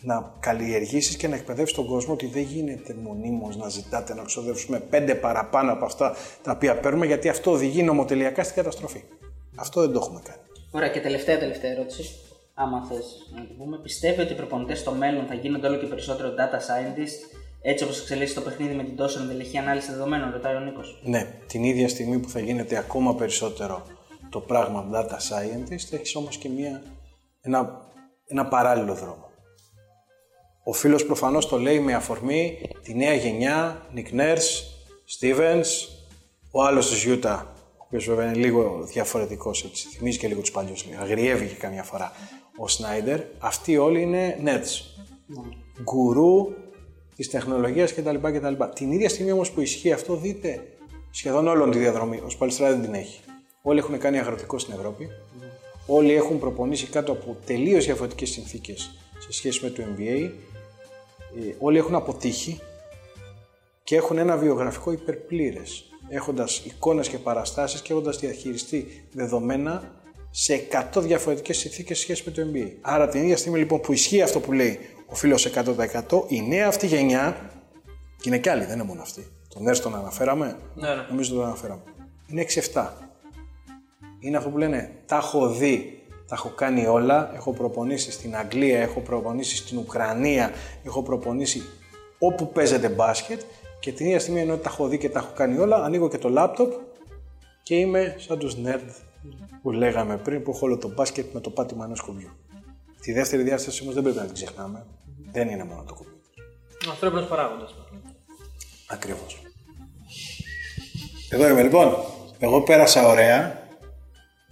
Να καλλιεργήσεις και να εκπαιδεύσεις τον κόσμο ότι δεν γίνεται μονίμως να ζητάτε να ξοδεύσουμε πέντε παραπάνω από αυτά τα οποία παίρνουμε, γιατί αυτό οδηγεί νομοτελειακά στην καταστροφή. Αυτό δεν το έχουμε κάνει. Ωραία, και τελευταία, τελευταία ερώτηση. Άμα θες να την πούμε, πιστεύει ότι οι προπονητές στο μέλλον θα γίνονται όλο και περισσότερο data scientists? Έτσι όπως εξελίσσεται το παιχνίδι με την τόσο ενδελεχή ανάλυση δεδομένων, ρωτάει ο Νίκος. Ναι, την ίδια στιγμή που θα γίνεται ακόμα περισσότερο το πράγμα data scientist, θα έχεις όμως και μια, ένα, ένα παράλληλο δρόμο. Ο φίλος προφανώς το λέει με αφορμή τη νέα γενιά, Nick Nurse, Stevens, ο άλλος της Utah, ο οποίος βέβαια είναι λίγο διαφορετικός, έτσι, θυμίζει και λίγο τους παλιούς, αγριεύει και καμιά φορά, ο Snyder. Αυτοί όλοι είναι nerds, γκουρού της τεχνολογίας κτλ. κτλ. Την ίδια στιγμή όμως που ισχύει αυτό, δείτε σχεδόν όλον τη διαδρομή. Ο Σπαλιστρά δεν την έχει. Όλοι έχουν κάνει αγροτικό στην Ευρώπη. Mm. Όλοι έχουν προπονήσει κάτω από τελείως διαφορετικές συνθήκες σε σχέση με το N B A. Όλοι έχουν αποτύχει και έχουν ένα βιογραφικό υπερπλήρες, έχοντας εικόνες και παραστάσεις και έχοντας διαχειριστεί δεδομένα σε εκατό διαφορετικές συνθήκες σε σχέση με το N B A. Άρα την ίδια στιγμή λοιπόν που ισχύει αυτό που λέει ο φίλος εκατό τοις εκατό, η νέα αυτή γενιά, και είναι κι άλλοι, δεν είναι μόνο αυτή. Τον Έρς τον αναφέραμε, ναι, ναι. νομίζω τον αναφέραμε. Είναι έξι εφτά. Είναι αυτό που λένε, τα έχω δει, τα έχω κάνει όλα, έχω προπονήσει στην Αγγλία, έχω προπονήσει στην Ουκρανία, έχω προπονήσει όπου παίζεται μπάσκετ και την ίδια στιγμή ενώ τα έχω δει και τα έχω κάνει όλα, ανοίγω και το λάπτοπ και είμαι σαν τους nerd που λέγαμε πριν, που έχω όλο το μπάσκετ με το πάτημα ενός κουμπιού. Τη δεύτερη διάσταση όμως δεν πρέπει να την ξεχνάμε. Mm-hmm. Δεν είναι μόνο το κομπιούτερ. Ανθρώπινος παράγοντας. Ακριβώς. Εδώ είμαι λοιπόν. Εγώ πέρασα ωραία.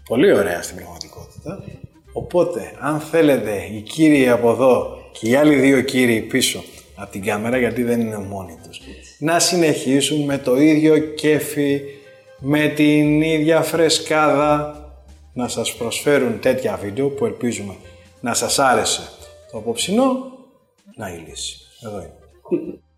Πολύ ωραία στην πραγματικότητα. Οπότε, αν θέλετε, οι κύριοι από εδώ και οι άλλοι δύο κύριοι πίσω από την κάμερα, γιατί δεν είναι μόνοι τους, να συνεχίσουν με το ίδιο κέφι, με την ίδια φρεσκάδα, να σας προσφέρουν τέτοια βίντεο που ελπίζουμε να σας άρεσε το απόψινό, να η λύση. Εδώ είναι.